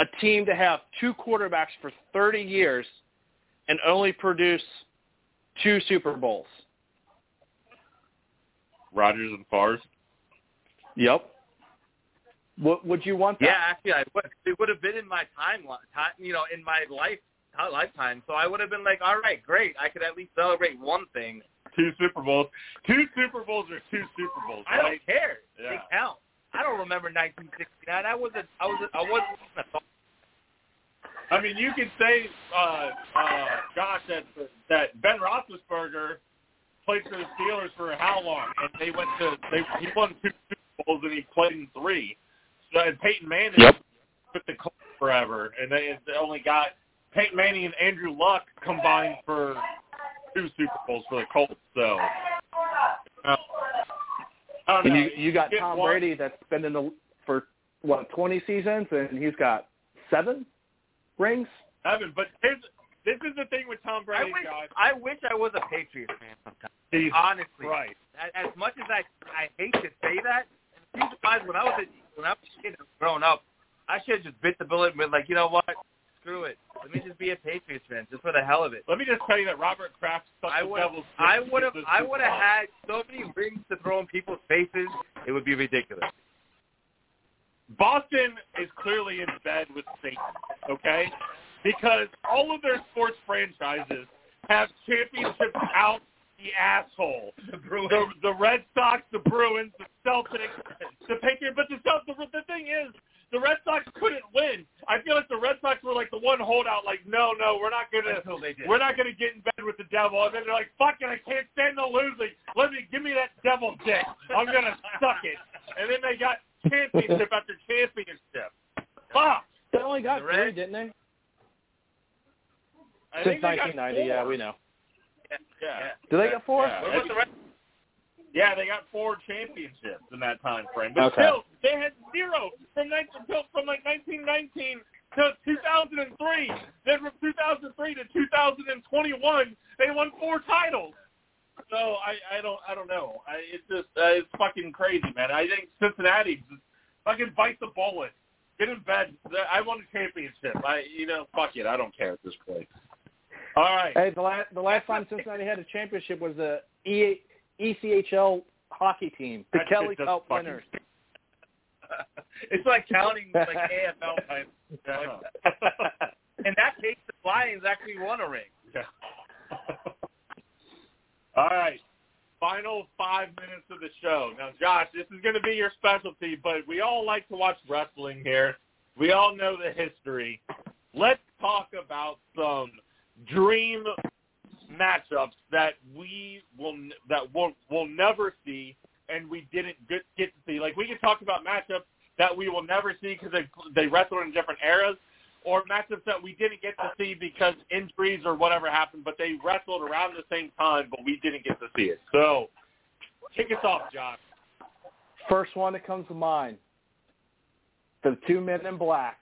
a team to have two quarterbacks for thirty years and only produce two Super Bowls? Rodgers and Favre? Yep. W- would you want that? Yeah, actually, I would. It would have been in my timeline, time, you know, in my life lifetime. So I would have been like, all right, great. I could at least celebrate one thing. Two Super Bowls. Two Super Bowls are two Super Bowls. Right? I don't care. Yeah. They count. I don't remember nineteen sixty-nine. I wasn't. I wasn't. I wasn't. I mean, you can say, uh, uh, gosh, that that Ben Roethlisberger played for the Steelers for how long? And they went to. They, he won two Super Bowls and he played in three. So and Peyton Manning yep. with the Colts forever, and they, they only got Peyton Manning and Andrew Luck combined for two Super Bowls for the Colts. So, uh, I don't and know. You, you got Tom one. Brady that's been in the for what twenty seasons, and he's got seven rings. Seven, but this is the thing with Tom Brady. I wish, guys. I wish I was a Patriots fan sometimes. Jesus honestly, Christ. As much as I I hate to say that, and guys, when I was a, when I was a kid and growing up, I should have just bit the bullet and been like, you know what? Screw it. Let me just be a Patriots fan, just for the hell of it. Let me just tell you that Robert Kraft sucked the devil's dick. I would have, I would have had so many rings to throw in people's faces. It would be ridiculous. Boston is clearly in bed with Satan, okay? Because all of their sports franchises have championships out the asshole. The Bruins, the, the Red Sox, the Bruins, the Celtics, the Patriots. But the Celtics. The, the thing is, the Red Sox couldn't win. I feel like the Red Sox were like the one holdout. Like, no, no, we're not gonna, we're not gonna get in bed with the devil. And then they're like, fuck it, I can't stand the losing. Let me give me that devil dick. I'm gonna suck it. And then they got championship after championship. Fuck. They only got the three, Red, didn't they? I Since nineteen ninety, yeah, we know. Yeah. yeah. Do they yeah. get four? Yeah. What about the Red Sox? Yeah, they got four championships in that time frame. But okay. still, they had zero from from like nineteen nineteen to two thousand three. Then from two thousand three to two thousand twenty-one, they won four titles. So I, I don't I don't know. I, it's just uh, it's fucking crazy, man. I think Cincinnati just fucking bite the bullet, get in bed. I won a championship. I you know fuck it. I don't care at this point. All right. Hey, the last the last time Cincinnati had a championship was the E eight. E C H L hockey team, the that Kelly Cup winners. It's like counting like A F L times. In that case, the Lions actually won a ring. Yeah. All right, final five minutes of the show. Now, Josh, this is going to be your specialty, but we all like to watch wrestling here. We all know the history. Let's talk about some dream matchups that we will that we'll, we'll never see, and we didn't get, get to see. Like we can talk about matchups that we will never see because they they wrestled in different eras, or matchups that we didn't get to see because injuries or whatever happened. But they wrestled around the same time, but we didn't get to see it. So, kick us off, Josh. First one that comes to mind: the two men in black,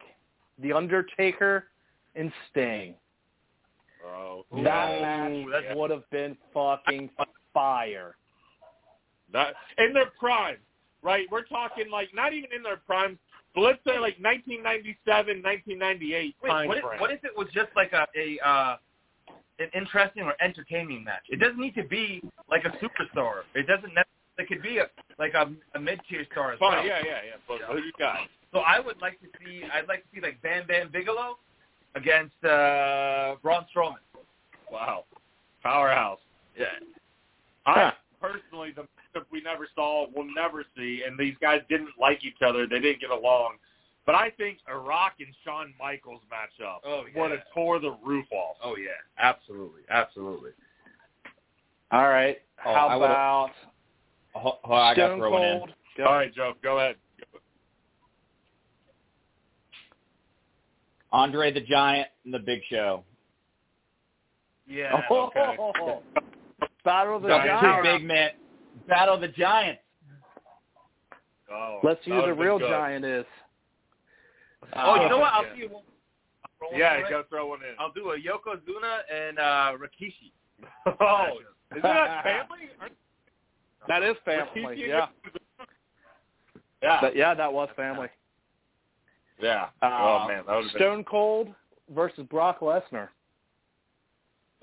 The Undertaker and Sting. Bro. That match yeah. would have been fucking fire. That in their prime, right? We're talking like not even in their prime, but let's say like nineteen ninety-seven, nineteen ninety-eight. Wait, time what, frame. If, what if it was just like a, a uh, an interesting or entertaining match? It doesn't need to be like a superstar. It doesn't. It could be a like a, a mid-tier star as Fine, well. Yeah, yeah, yeah. But yeah. Who you got? So I would like to see. I'd like to see like Bam Bam Bigelow against uh, Braun Strowman. Wow. Powerhouse. Yeah. Huh. I personally, the matchup we never saw, will never see, and these guys didn't like each other. They didn't get along. But I think Rock and Shawn Michaels matchup oh, yeah. would have tore the roof off. Oh, yeah. Absolutely. Absolutely. All right. Oh, How I about oh, oh, I Stone got Cold? In. All right, Joe. Go ahead. Andre the Giant and the Big Show. Yeah. Oh, okay. Battle of the Giants. Big man. Battle of the Giants. Oh, let's see who the real good. Giant is. Oh, you know what? I'll yeah. see you one. Yeah, go throw one in. I'll do a Yokozuna and uh, Rikishi. Oh, isn't that family? That is family. Yeah. Yeah. But yeah, that was family. Yeah. Uh, oh man, that Stone been... Cold versus Brock Lesnar.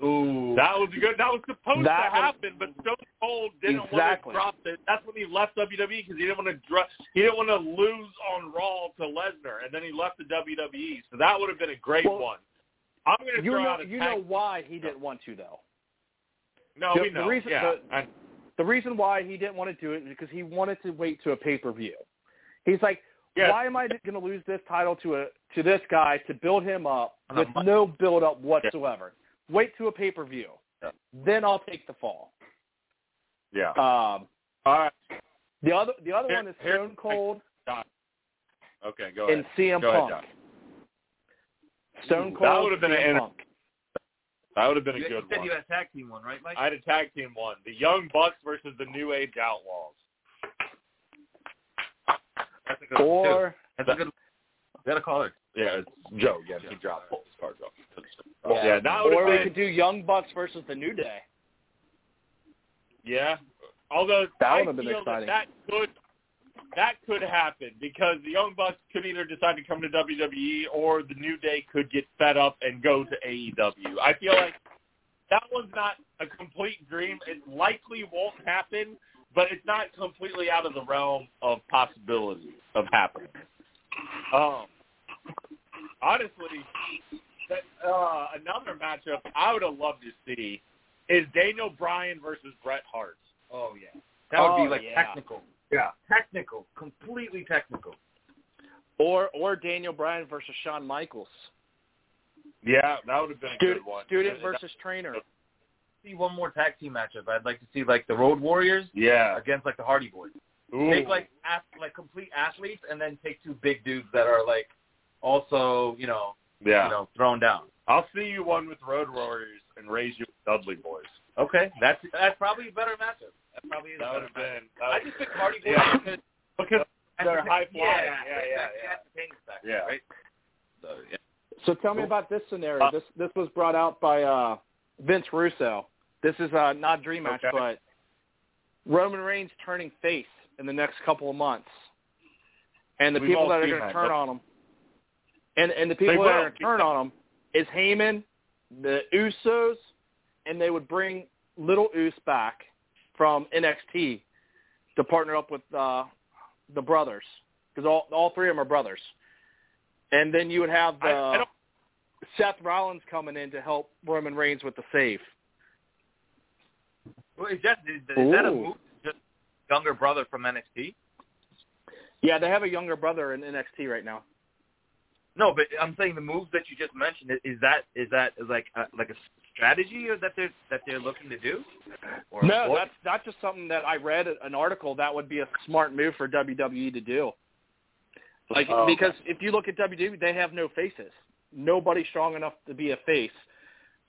Ooh, that was good. That was supposed that to happen, was... but Stone Cold didn't exactly. want to drop it. That's when he left W W E because he didn't want to dr- He didn't want to lose on Raw to Lesnar, and then he left the W W E. So that would have been a great well, one. I'm going to throw know, out a You tag- know why he didn't want to though. No, the, we know. The reason, yeah. the, I... the reason why he didn't want to do it is because he wanted to wait to a pay per view. He's like. Yes. Why am I going to lose this title to a to this guy to build him up with no build up whatsoever? Yeah. Wait to a pay per view, yeah. then I'll take the fall. Yeah. Um. All right. The other the other here, one is here, Stone Cold. Okay, go ahead. And C M go Punk. Ahead, Stone Cold. That would have been an Punk. That would have been a you, good you said one. You had a tag team one, right, Mike? I had a tag team one: the Young Bucks versus the New Age Outlaws. That's a good or that's a good. Is that a caller? Yeah, it's Joe. Yeah, Joe. He dropped it. It's Car Joe. Yeah, yeah that or we been. Could do Young Bucks versus the New Day. Yeah, although that I would have been exciting. That, that could that could happen because the Young Bucks could either decide to come to W W E or the New Day could get fed up and go to A E W. I feel like that one's not a complete dream. It likely won't happen. But it's not completely out of the realm of possibility of happening. Um, honestly, that, uh, another matchup I would have loved to see is Daniel Bryan versus Bret Hart. Oh, yeah. That would oh, be, like, yeah. technical. Yeah. Technical. Completely technical. Or or Daniel Bryan versus Shawn Michaels. Yeah, that would have been a Stud- good one. Student versus trainer. See one more tag team matchup. I'd like to see like the Road Warriors, yeah, against like the Hardy Boys. Ooh. Take like ath- like complete athletes, and then take two big dudes that are like also you know yeah. you know thrown down. I'll see you one with Road Warriors and raise you Dudley Boys. Okay, that's that's probably a better matchup. That probably is. That would have been. I just picked Hardy Boys yeah. because, because they're high flying. Yeah, yeah, yeah. Yeah, yeah. yeah. Right? So, yeah. so tell me about this scenario. Uh, this this was brought out by uh, Vince Russo. This is uh, not a dream match, okay. but Roman Reigns turning face in the next couple of months, and the We've people that are going to turn on him, and and the people that are going to turn on him is Heyman, the Usos, and they would bring Little Us back from N X T to partner up with uh, the brothers because all all three of them are brothers, and then you would have the I, I Seth Rollins coming in to help Roman Reigns with the save. Well, is that, is, is that a move? Just younger brother from N X T? Yeah, they have a younger brother in N X T right now. No, but I'm saying the moves that you just mentioned is that is that like a, like a strategy or that they're that they're looking to do? Or no, what? that's that's just something that I read an article that would be a smart move for W W E to do. Like oh, because okay. if you look at W W E, they have no faces. Nobody strong enough to be a face,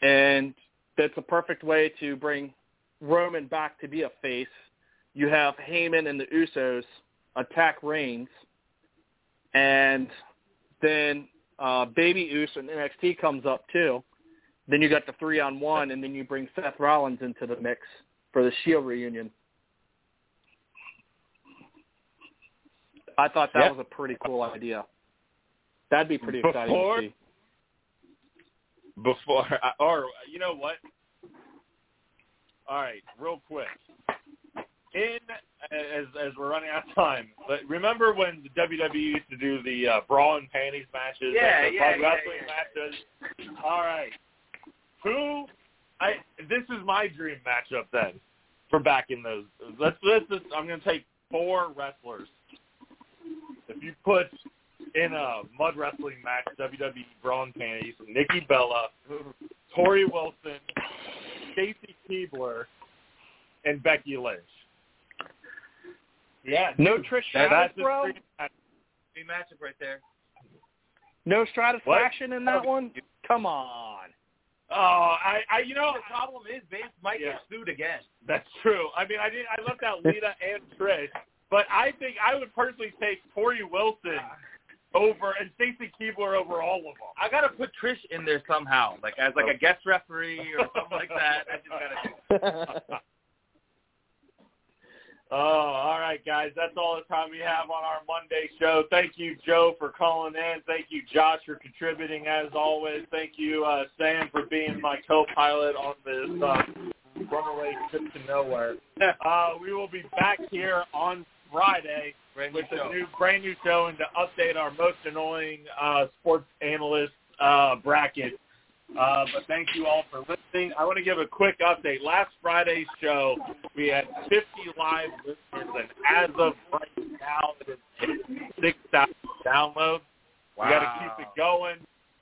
and that's a perfect way to bring Roman back to be a face. You have Heyman and the Usos attack Reigns, and then uh, Baby Uso and N X T comes up too. Then you got the three-on-one, and then you bring Seth Rollins into the mix for the Shield reunion. I thought that yep. was a pretty cool idea. That'd be pretty exciting Before- to see. Before, or you know what? All right, real quick. In as as we're running out of time, but remember when the W W E used to do the uh, bra and panties matches, yeah, and the yeah, yeah, wrestling yeah. matches. All right, who? I this is my dream matchup then for back in those. Let's let's. Just, I'm going to take four wrestlers. If you put. In a mud wrestling match, W W E Braun Panties, Nikki Bella, Torrey Wilson, Stacey Keebler, and Becky Lynch. Yeah. No Trish Stratus, bro? Big matchup right there. No Stratus flashing in that one? Come on. Oh, I, I you know, the problem is Vince might yeah. get sued again. That's true. I mean, I didn't. I left out Lita and Trish, but I think I would personally take Torrey Wilson over and Stacey Keebler over all of them. I gotta put Trish in there somehow, like as like a guest referee or something like that. I just gotta do it. Oh, all right, guys. That's all the time we have on our Monday show. Thank you, Joe, for calling in. Thank you, Josh, for contributing, as always. Thank you, uh, Sam, for being my co-pilot on this uh, runaway trip to nowhere. Uh, we will be back here on Friday brand with a new, brand new show and to update our most annoying uh, sports analyst uh, bracket. Uh, but thank you all for listening. I want to give a quick update. Last Friday's show, we had fifty live listeners, and as of right now, it is six thousand downloads. Wow. We got to keep it going.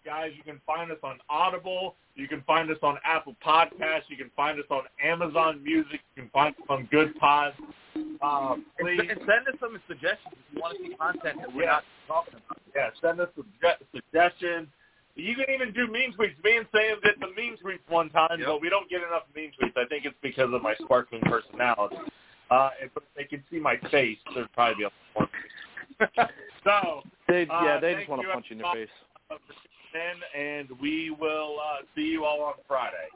Guys, you can find us on Audible. You can find us on Apple Podcasts. You can find us on Amazon Music. You can find us on Good Pods. Uh, please. And send us some suggestions if you want to see content that we're yeah. not talking about. Yeah, send us some suggestions. You can even do meme tweets. Me and Sam did the meme tweets one time, yep. but we don't get enough meme tweets. I think it's because of my sparkling personality. Uh, if they can see my face, they'd probably be able to punch me. So, they, yeah, uh, they just want to punch you in the face. And we will uh, see you all on Friday.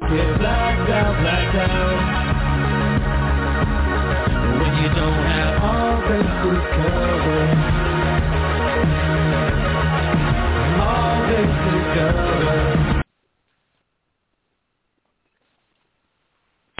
Get blacked out, blacked out. When you don't have all things to come.